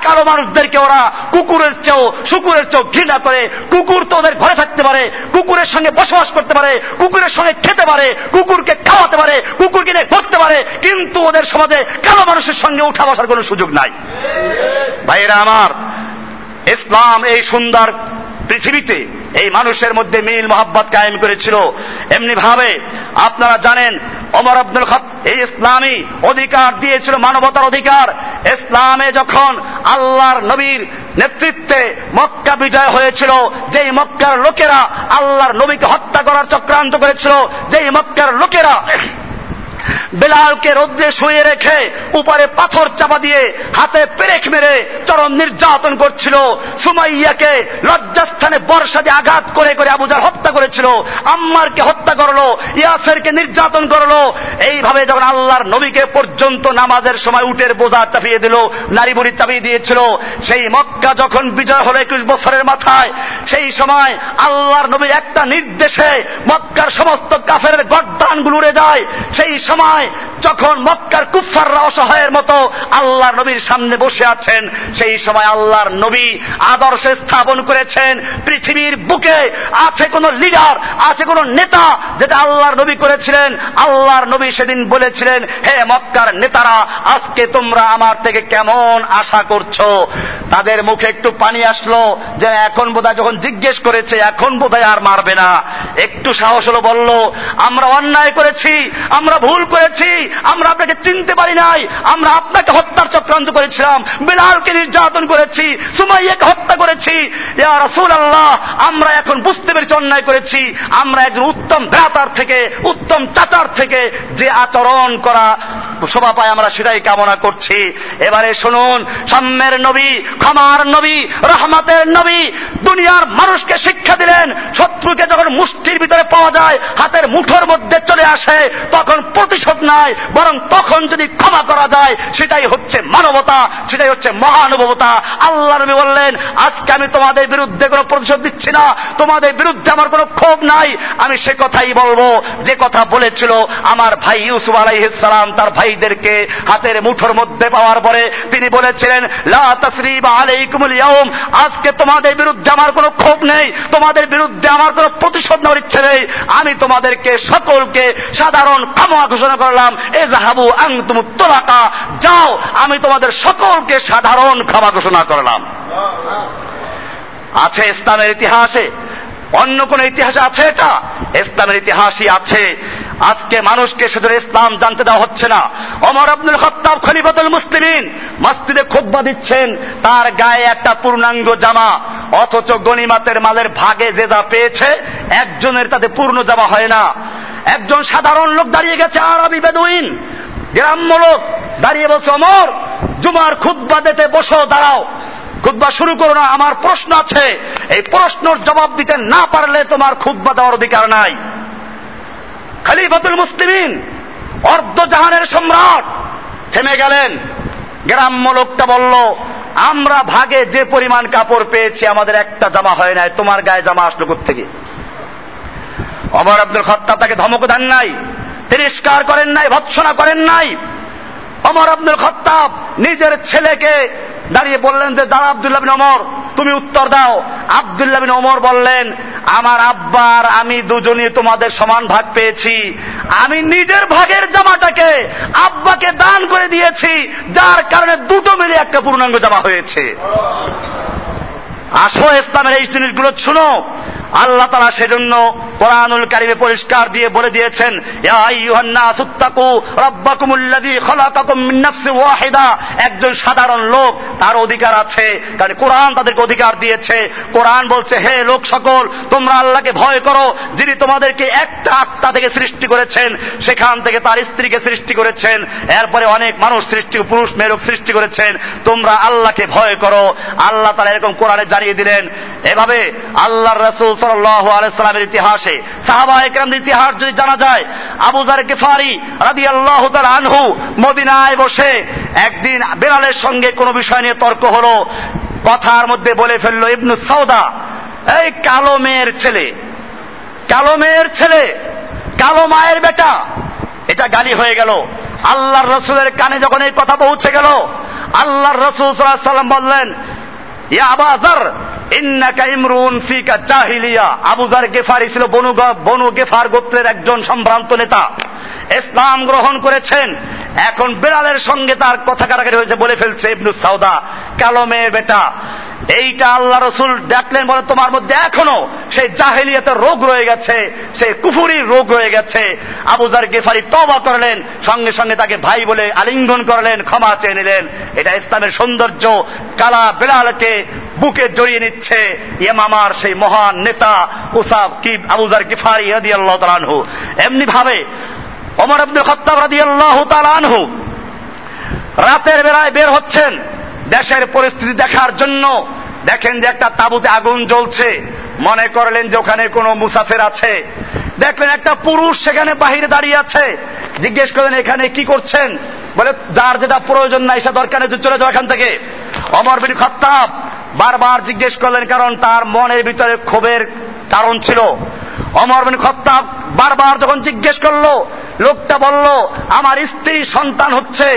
কালো মানুষদেরকে ওরা কুকুরের চেয়েও, শুকুরের চেয়েও ঘৃণা করে। কুকুর তো ওদের ঘরে থাকতে পারে, কুকুরের সঙ্গে বসবাস করতে পারে, কুকুরের সঙ্গে খেতে পারে, কুকুরকে খাওয়াতে পারে, কুকুরকে নিয়ে ঘুরতে পারে, কিন্তু ওদের সমাজে কালো মানুষের সঙ্গে উঠা বসার কোনো সুযোগ নাই। ভাইরা আমার, ইসলাম এই সুন্দর পৃথিবীতে এই মানুষের মধ্যে মিল মহাব্বত কায়েম করেছিল। এমনি ভাবে আপনারা জানেন ওমর আব্দুল খাত্তাব এই ইসলামী অধিকার দিয়েছিল, মানবতার অধিকার। ইসলামে যখন আল্লাহর নবীর নেতৃত্বে মক্কা বিজয় হয়েছিল, যেই মক্কার লোকেরা আল্লাহর নবীকে হত্যা করার চক্রান্ত করেছিল, যেই মক্কার লোকেরা বেলালকে রৌদ্রে শুয়ে রেখে উপরে পাথর চাপা দিয়ে হাতে পেরেক মেরে চরম নির্যাতন করছিল। সুমাইয়াকে লজ্জাস্থানে বর্ষা দিয়ে আঘাত করে করে আবু জাহল হত্যা করেছিল, আম্মারকে হত্যা করলো, ইয়াসিরকে নির্যাতন করলো। এইভাবে যখন আল্লাহর নবীকে পর্যন্ত নামাজের সময় উটের বোঝা চাপিয়ে দিল, নারী বুড়ি চাপিয়ে দিয়েছিল। সেই মক্কা যখন বিজয় হলো 21 বছরের মাথায়, সেই সময় আল্লাহর নবীর একটা নির্দেশে মক্কার সমস্ত কাফের গর্দানগুলো উড়ে যায়। সেই সময় যখন মক্কার কুফফাররা অসহায়ের মতো আল্লাহর নবীর সামনে বসে আছেন, সেই সময় আল্লাহর নবী আদর্শ স্থাপন করেছেন। পৃথিবীর বুকে আছে কোন লিডার, আছে কোন নেতা যেটা আল্লাহর নবী করেছিলেন? আল্লাহর নবী সেদিন বলেছিলেন, হে মক্কার নেতারা, আজকে তোমরা আমার থেকে কেমন আশা করছো? তাদের মুখে একটু পানি আসলো যে এখন বোধহয়, যখন জিজ্ঞেস করেছে এখন বোধহয় আর মারবে না, একটু সাহস হলো, বলল আমরা অন্যায় করেছি, আমরা ভুল করেছি, আমরা আপনাকে চিনতে পারি নাই, আমরা আপনাকে হত্যার চক্রান্ত করেছিলাম, বেলালকে নির্যাতন করেছি, সুমাইয়াকে হত্যা করেছি, ইয়া রাসূলুল্লাহ আমরা এখন বুঝতে পেরেছি অন্যায় করেছি। আমরা একজন উত্তম ভ্রাতার থেকে, উত্তম চাচার থেকে যে আচরণ করা শোভা পায় আমরা সেটাই কামনা করছি। এবারে শুনুন, সাম্যের নবী, ক্ষমার নবী, রহমতের নবী দুনিয়ার মানুষকে শিক্ষা দিলেন, শত্রুকে যখন মুষ্টির ভিতরে পাওয়া যায়, হাতের মুঠোর মধ্যে চলে আসে, তখন প্রতিশোধ নাই, বরং তখন যদি ক্ষমা করা যায় সেটাই হচ্ছে মানবতা, সেটাই হচ্ছে মহানুভবতা। আল্লাহ নবী বললেন, আজকে আমি তোমাদের বিরুদ্ধে কোনো প্রতিশোধ দিচ্ছি না, তোমাদের বিরুদ্ধে আমার কোনো ক্ষোভ নাই, আমি সে কথাই বলবো যে কথা বলেছিল আমার ভাই ইউসুফ আলাইহিস সালাম তার ভাইদেরকে হাতের মুঠোর মধ্যে পাওয়ার পরে। তিনি বলেছিলেন, লা তাসরিবা আলাইকুমুল ইয়াউম, আজকে তোমাদের বিরুদ্ধে আমার কোনো ক্ষোভ নেই, তোমাদের বিরুদ্ধে আমার কোনো প্রতিশোধ নেওয়ার ইচ্ছে নেই, আমি তোমাদেরকে সকলকে সাধারণ ক্ষমা ঘোষণা করলাম, এযহাবু আনতুম তুলাকা, যাও আমি তোমাদের সকলকে সাধারণ ক্ষমা ঘোষণা করলাম। আছে ইসলামের ইতিহাসে? অন্য কোন ইতিহাসে আছে এটা? ইসলামের ইতিহাসই আছে। আজকে মানুষকে শুধু ইসলাম জানতে দেওয়া হচ্ছে না। ওমর ইবনুল খাত্তাব খলিফাতুল মুসলিমিন মসজিদে খুতবা দিচ্ছেন, তার গায়ে একটা পূর্ণাঙ্গ জামা, অথচ গনিমতের মালের ভাগে যে যা পেয়েছে একজনের তাতে পূর্ণ জামা হয় না। একজন সাধারণ লোক দাঁড়িয়ে গেছে, আরবি বেদুইন গ্রাম্য লোক দাঁড়িয়ে বলছে, ওমর জুমার খুতবা দিতে বসো, দাঁড়াও, খুতবা শুরু করো না, আমার প্রশ্ন আছে, এই প্রশ্নের জবাব দিতে না পারলে তোমার খুতবা দেওয়ার অধিকার নাই। খলিফাতুল মুসলিমিন অর্ধজাহানের সম্রাট থেমে গেলেন। গ্রাম্য লোকটা বলল, আমরা ভাগে যে পরিমাণ কাপড় পেয়েছি আমাদের একটা জামা হয় নাই, তোমার গায়ে জামা আসলো কোত্থেকে? ওমর আব্দুল খাত্তাব তাকে ধমক দেন নাই, তিরস্কার করেন নাই, ভৎসনা করেন নাই। ওমর আব্দুল খাত্তাব নিজের ছেলেকে দাঁড়িয়ে বললেন যে, দাঁড়া আব্দুল্লাহ বিন ওমর, তুমি উত্তর দাও। আব্দুল্লাহ বিন ওমর বললেন, আমার আব্বা আর আমি দুজনই তোমাদের সমান ভাগ পেয়েছি, আমি নিজের ভাগের জামাটাকে আব্বাকে দান করে দিয়েছি, যার কারণে দুটো মিলে একটা পূর্ণাঙ্গ জামা হয়েছে। আসো ইসলামের এই জিনিসগুলো শুনো। আল্লাহ তাআলা সেজন্য কোরআনুল কারিমে পরিষ্কার দিয়ে বলে দিয়েছেন, ইয়া আইয়ুহান নাস তাকু রাব্বাকুমুল্লাযী খালাকাকুম মিন নাফসিন ওয়াহিদা। একজন সাধারণ লোক, তার অধিকার আছে, কারণ কোরআন তাদেরকে অধিকার দিয়েছে। কোরআন বলছে, হে লোক সকল, তোমরা আল্লাহকে ভয় করো, যিনি তোমাদেরকে একটা আত্মা থেকে সৃষ্টি করেছেন, সেখান থেকে তার স্ত্রীকে সৃষ্টি করেছেন, এরপরে অনেক মানুষ সৃষ্টি, পুরুষ মেয়ে লোক সৃষ্টি করেছেন, তোমরা আল্লাহকে ভয় করো। আল্লাহ তাআলা এরকম কোরআনে জানিয়ে দিলেন। এভাবে আল্লাহর রাসূল সাল্লাল্লাহু আলাইহি ওয়াসাল্লামের ইতিহাসে, সাহাবায়ে কেরামদের ইতিহাস যদি জানা যায়, আবু যার গিফারি রাদিয়াল্লাহু তাআলা আনহু মদিনায় বসে একদিন বেলালের সঙ্গে কোনো বিষয় নিয়ে তর্ক হলো, কথার মধ্যে বলে ফেললো ইবনু সাউদা, এই কালো মেয়ের ছেলে, কালো মেয়ের ছেলে, কালো মায়ের বেটা। এটা গালি হয়ে গেল। আল্লাহর রাসূলের কানে যখন এই কথা পৌঁছে গেল, আল্লাহর রাসূল সাল্লাল্লাহু আলাইহি ওয়াসাল্লাম বললেন, ইয়া আবু যার ইন্নাকা ইমরুন ফিকা জাহিলিয়া। আবু যার গিফারি ছিল বনু গিফার গোত্রের একজন সম্ভ্রান্ত নেতা, ইসলাম গ্রহণ করেছেন। এখন বেলালের সঙ্গে তার কথা কাটাকাটি হয়েছে, বলে ফেলছে ইবনু সাউদা, কালো মেয়ে বেটা। এইটা আল্লাহ রসুল ডাকলেন, বলে তোমার মধ্যে এখনো সেই জাহেলিয়াতের রোগ রয়ে গেছে, সেই কুফুরির রোগ রয়ে গেছে। আবু যার গিফারি তওবা করলেন, সঙ্গে সঙ্গে তাকে ভাই বলে আলিঙ্গন করলেন, ক্ষমা চেয়ে নিলেন। এটা ইসলামের সৌন্দর্য। কালা বেলালকে বুকে জড়িয়ে নিচ্ছে ইয়ামামার সেই মহান নেতা উসাব কিব আবু যার গিফারি রাদিয়াল্লাহু তাআলা আনহু। এমনি ভাবে ওমর আব্দুল খাত্তাব রাদিয়াল্লাহু তাআলা আনহু রাতের বেলায় বের হচ্ছেন দেশের পরিস্থিতি দেখার জন্য। দেখেন যে একটা তাঁবুতে আগুন জ্বলছে, মনে করলেন যে ওখানে কোনো মুসাফির আছে। দেখলেন একটা পুরুষ সেখানে বাহিরে দাঁড়িয়ে আছে, জিজ্ঞেস করলেন এখানে কি করছেন? বলে যার যেটা প্রয়োজন নাই সেটা দরকার নেই, চলে যাও এখান থেকে। ওমর বিন খাত্তাব বারবার জিজ্ঞেস করলেন, কারণ তার মনের ভিতরে ক্ষোভের কারণ ছিল। ওমর বিন খাত্তাব বারবার যখন জিজ্ঞেস করলো, লোকটা বলল আমার স্ত্রী সন্তান হচ্ছে,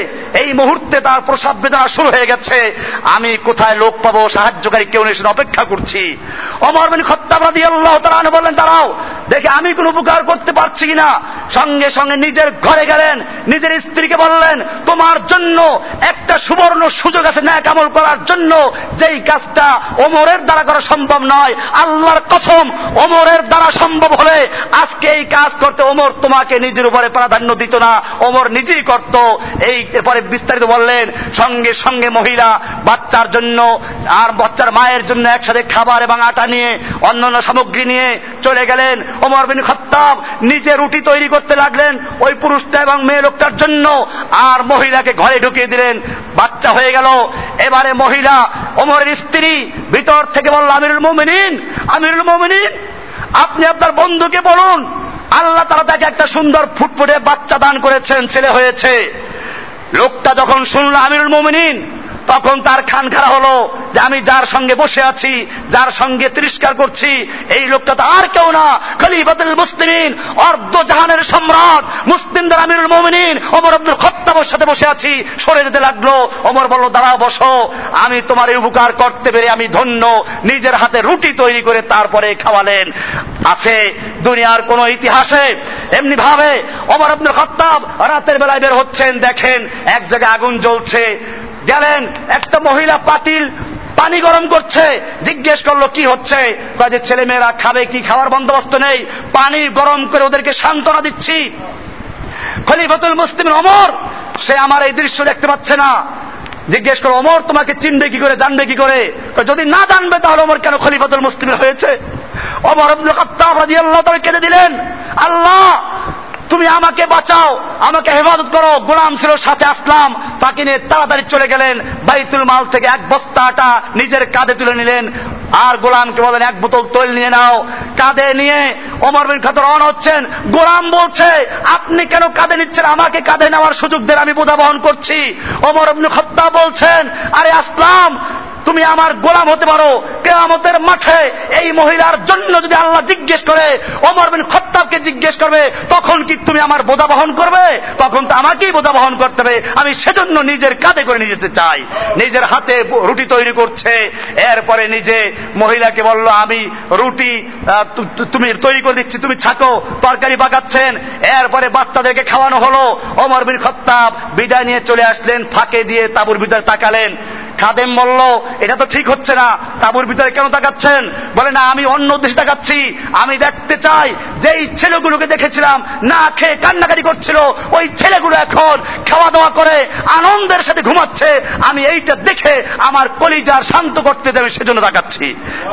এই মুহূর্তে তার প্রসব বেদনা শুরু হয়ে গেছে, আমি কোথায় লোক পাবো, সাহায্যকারী কেউ নেই, সেটা অপেক্ষা করছি। ওমর বিন খাত্তাব রাদিয়াল্লাহু তাআলা বললেন দাঁড়াও দেখি আমি কোনো উপকার করতে পারছি কিনা। সঙ্গে সঙ্গে নিজের ঘরে গেলেন, নিজের স্ত্রীকে বললেন তোমার জন্য একটা সুবর্ণ সুযোগ আছে ন্যাক আমল করার জন্য, যেই কাজটা ওমরের দ্বারা করা সম্ভব নয়। আল্লাহর কসম ওমরের দ্বারা সম্ভব হলে আজকে এই কাজ করতে ওমর তোমাকে নিজের উপরে প্রাধান্য দিত না, ওমর নিজেই করত। এই এরপরে বিস্তারিত বললেন, সঙ্গে সঙ্গে মহিলা বাচ্চার জন্য আর বাচ্চার মায়ের জন্য একসাথে খাবার এবং আটা নিয়ে অন্যান্য সামগ্রী নিয়ে চলে গেলেন। ওমর বিন খাত্তাব নিজে রুটি তৈরি করতে লাগলেন ওই পুরুষটা এবং মেয়ে লোকটার জন্য, আর মহিলাকে ঘরে ঢুকিয়ে দিলেন। বাচ্চা হয়ে গেল। এবারে মহিলা ওমরের স্ত্রী ভিতর থেকে বলল, আমিরুল মুমিনিন আপনি আপনার বন্ধুকে বলুন আল্লাহ তাআলা তাকে একটা সুন্দর ফুটফুটে বাচ্চা দান করেছেন, ছেলে হয়েছে। লোকটা যখন শুনল আমিরুল মুমিনিন, তখন তার খানখারা হলো যে আমি যার সঙ্গে বসে আছি, যার সঙ্গে তিরস্কার করছি, এই লোকটা তো আর কেউ না, খলিফাতুল মুসলিমিন, অর্ধ জাহানের সম্রাট, মুসলিমদের আমিরুল মুমিনিন ওমর আব্দুল খাত্তাবের সাথে বসে আছি। সরে যেতে লাগলো। ওমর বলল দাঁড়াও বসো, আমি তোমার এই উপকার করতে পেরে আমি ধন্য। নিজের হাতে রুটি তৈরি করে তারপরে খাওয়ালেন। আছে দুনিয়ার কোন ইতিহাসে এমনি ভাবে ওমর আব্দুল খাত্তাব রাতের বেলায় বের হচ্ছেন, দেখেন এক জায়গায় আগুন জ্বলছে। গেলেন, একটা মহিলা পাতিল পানি গরম করছে, জিজ্ঞেস করলো কি হচ্ছে। কয়েকজন ছেলে মেয়েরা খাবে কি, খাওয়ার বন্দোবস্ত নেই, পানি গরম করে ওদেরকে সান্ত্বনা দিচ্ছি। খলিফাতুল মুসলিমিন ওমর সে আমার এই দৃশ্য দেখতে পাচ্ছে না। জিজ্ঞেস করলো ওমর তোমাকে চিনবে কি করে, জানবে কি করে? যদি না জানবে তাহলে ওমর কেন খলিফাতুল মুসলিমিন হয়েছে? ওমর আব্দুল খাত্তাব রাদিয়াল্লাহু তাআলা কেঁদে দিলেন, আল্লাহ তুমি আমাকে বাঁচাও, আমাকে হেফাজত করো। গোলাম ছিল, সাথে আসলাম, তাকে নিয়ে তাড়াতাড়ি চলে গেলেন। বাইতুল মাল থেকে এক বস্তা আটা নিজের কাঁধে তুলে নিলেন, আর গোলামকে বলেন এক বোতল তেল নিয়ে নাও। কাঁধে নিয়ে ওমর বিন খাত্তাব রওনা হচ্ছেন। গোলাম বলছে আপনি কেন কাঁধে নিচ্ছেন, আমাকে কাঁধে নেওয়ার সুযোগ দেন, আমি বোঝা বহন করছি। ওমর ইবনে খাত্তাব বলছেন আরে আসলাম, তুমি আমার গোলাম হতে পারো, কিয়ামতের মাঠে এই মহিলার জন্য যদি আল্লাহ জিজ্ঞেস করে, ওমর বিন খাত্তাবকে জিজ্ঞেস করবে, তখন কি তুমি আমার বোঝা বহন করবে? তখন তো আমাকেই বোঝা বহন করতে হবে। আমি সেজন্য নিজের কাঁধে করে নিয়ে যেতে চাই। নিজের হাতে রুটি তৈরি করছে। এরপরে নিজে মহিলাকে বলল আমি রুটি তুমি তৈরি করে দিচ্ছি, তুমি ছাঁকো। তরকারি পাকাচ্ছেন। এরপরে বাচ্চাদেরকে খাওয়ানো হলো। ওমর বিন খাত্তাব বিদায় নিয়ে চলে আসলেন, ফাঁকে দিয়ে তাঁবুর ভিতরে তাকালেন। খাদেম বলল এটা তো ঠিক হচ্ছে না, তাঁবুর ভিতরে কেন তাকাচ্ছেন? বলে না আমি অন্য উদ্দেশ্যে তাকাচ্ছি, আমি দেখতে চাই যেই ছেলেগুলোকে দেখেছিলাম না খেয়ে কান্নাকাটি করছিল, ওই ছেলেগুলো এখন খাওয়া দাওয়া করে আনন্দের সাথে ঘুমাচ্ছে। আমি এইটা দেখে আমার কলিজার শান্ত করতে যাবে, সেজন্য তাকাচ্ছি।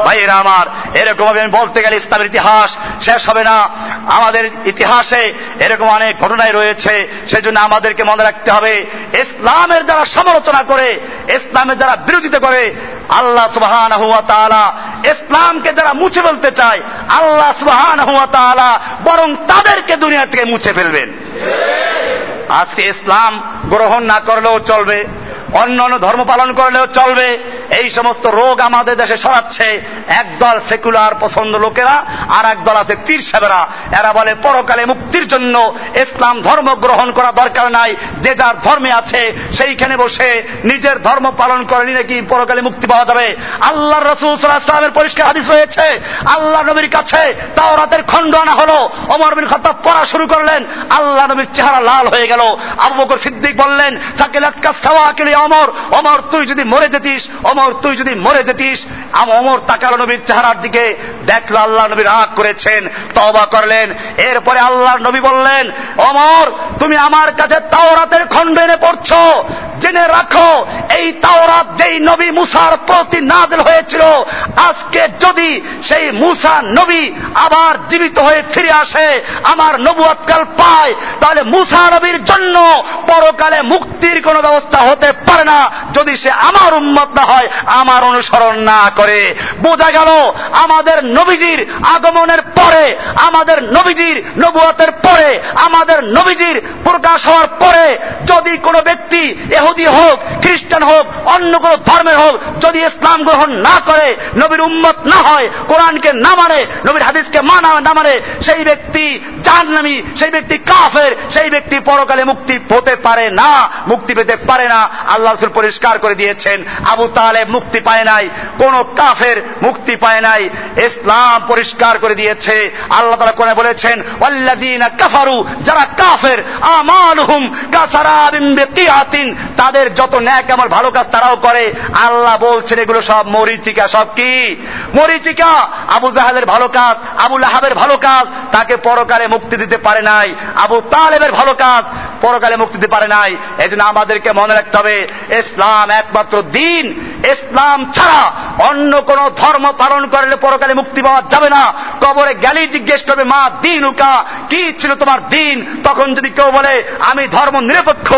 ভাইয়েরা আমার, এরকমভাবে আমি বলতে গেলে ইসলামের ইতিহাস শেষ হবে না। আমাদের ইতিহাসে এরকম অনেক ঘটনাই রয়েছে। সেজন্য আমাদেরকে মনে রাখতে হবে, ইসলামের যারা সমালোচনা করে, ইসলামের যারা বিরোধিতা করে, আল্লাহ সুবহানাহু ওয়া তাআলা ইসলামকে যারা মুছে ফেলতে চায়, আল্লাহ সুবহানাহু ওয়া তাআলা বরং তাদেরকে দুনিয়া থেকে মুছে ফেলবেন। আজকে ইসলাম গ্রহণ না করলেও চলবে, অন্যান্য ধর্ম পালন করলেও চলবে। এই সমস্ত রোগ আমাদের দেশে ছড়াচ্ছে একদল সেকুলার পছন্দ লোকেরা, আর একদল আছে পীর সাহেবেরা। এরা বলে পরকালে মুক্তির জন্য ইসলাম ধর্ম গ্রহণ করা দরকার নাই, যে যার ধর্মে আছে সেইখানে বসে নিজের ধর্ম পালন করেনি নাকি পরকালে মুক্তি পাওয়া যাবে। আল্লাহর রাসূল সাল্লাল্লাহু আলাইহি ওয়াসাল্লামের পরিষ্কার হাদিস রয়েছে, আল্লাহ নবীর কাছে তাওরাতের খণ্ড আনা হলো। ওমর বিন খাত্তাব পড়া শুরু করলেন, আল্লাহ নবীর চেহারা লাল হয়ে গেল। আবু বকর সিদ্দিক বললেন সাকিলাতকা সাওয়াকিল ইয়া ওমর, ওমর তুই যদি মরে যেতিস অমর তুই যদি মরে যেতিস। অমর তাকালো নবীর চেহারার দিকে, দেখলো আল্লাহ নবী রাগ করেছেন, তওবা করলেন। এরপরে আল্লাহর নবী বললেন, অমর তুমি আমার কাছে তাওরাতের খণ্ড এনে পড়ছো, জেনে রাখো এই তাওরাত যেই নবী মুসার প্রতি নাযিল হয়েছিল, আজকে যদি সেই মুসা নবী আবার জীবিত হয়ে ফিরে আসে, আমার নবুয়তকাল পায়, তাহলে মুসা নবীর জন্য পরকালে মুক্তির কোনো ব্যবস্থা হতে পারে না যদি সে আমার উম্মত না হয়, আমার অনুসরণ না করে। বোঝা গেল আমাদের নবীজির আগমনের পরে, আমাদের নবীজির নবুয়তের পরে, আমাদের নবীজির প্রকাশ হওয়ার পরে যদি কোনো ব্যক্তি ইহুদি হোক, খ্রিস্টান হোক, অন্য কোনো ধর্মের হোক, যদি ইসলাম গ্রহণ না করে, নবীর উম্মত না হয়, কোরআনকে না মানে, নবীর হাদিসকে মানা না মানে, সেই ব্যক্তি জাহান্নামী, সেই ব্যক্তি কাফের, সেই ব্যক্তি পরকালে মুক্তি পেতে পারে না, মুক্তি পেতে পারে না। আল্লাহ রাসূল পরিষ্কার করে দিয়েছেন, আবু তালেব মুক্তি পায় নাই, কোন কাফের মুক্তি পায় নাই। ইসলাম পরিষ্কার করে দিয়েছে, আল্লাহ তাআলা কোরআনে বলেছেন, ওয়াল্লাযীনা কাফারু, যারা কাফের, আমালুহুম কাসারাবিন বিকিআতিন, তাদের যত ন্যাক আমল ভালো কাজ তারাও করে। আল্লাহ বলছেন এগুলো সব মরিচিকা, সব কি মরিচিকা। আবু জাহেলের ভালো কাজ, আবু লাহাবের ভালো কাজ তাকে পরকালে মুক্তি দিতে পারে নাই, আবু তালেবের ভালো কাজ পরকালে মুক্তি দিতে পারে নাই। এজন্য আমাদেরকে মনে রাখতে হবে, ইসলাম একমাত্র দিন, ইসলাম ছাড়া অন্য কোন ধর্ম পালন করলে পরকালে মুক্তি পাওয়া যাবে না। কবরে গেলেই জিজ্ঞেস করবে, মা দিন উকা, কি ছিল তোমার দিন? তখন যদি কেউ বলে আমি ধর্ম নিরপেক্ষ,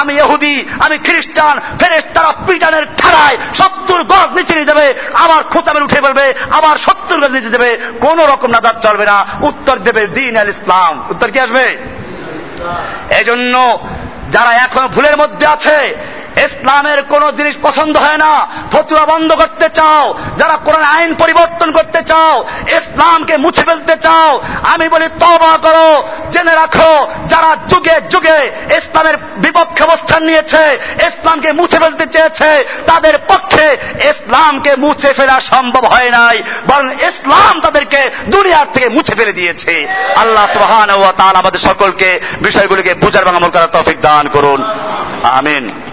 আমি ইহুদি, আমি খ্রিস্টান, ফেরেশতারা পিটানের ঠাড়ায় 70 গজ নিচে নিয়ে যাবে, আবার খোঁচাবেন উঠে বলবে আবার 70 গজ নিচে যাবে, কোন রকম নাজাত চলবে না। উত্তর দেবে দিন আল ইসলাম, উত্তর কি আসবে? এজন্য যারা এখন ভুলের মধ্যে আছে, ইসলামের কোন জিনিস পছন্দ হয় না, ফতুয়া বন্ধ করতে চাও, যারা কোরআন আইন পরিবর্তন করতে চাও, ইসলামকে মুছে ফেলতে চাও, আমি বলি তওবা করো। জেনে রাখো, যারা যুগে যুগে ইসলামের বিপক্ষে অবস্থান নিয়েছে, ইসলামকে মুছে ফেলতে চেয়েছে, তাদের পক্ষে ইসলামকে মুছে ফেলা সম্ভব হয় নাই, বরং ইসলাম তাদেরকে দুনিয়ার থেকে মুছে ফেলে দিয়েছে। আল্লাহ সুবহানাহু ওয়া তাআলা আমাদের সকলকে বিষয়গুলিকে বুঝার এবং আমল করার তৌফিক দান করুন, আমিন।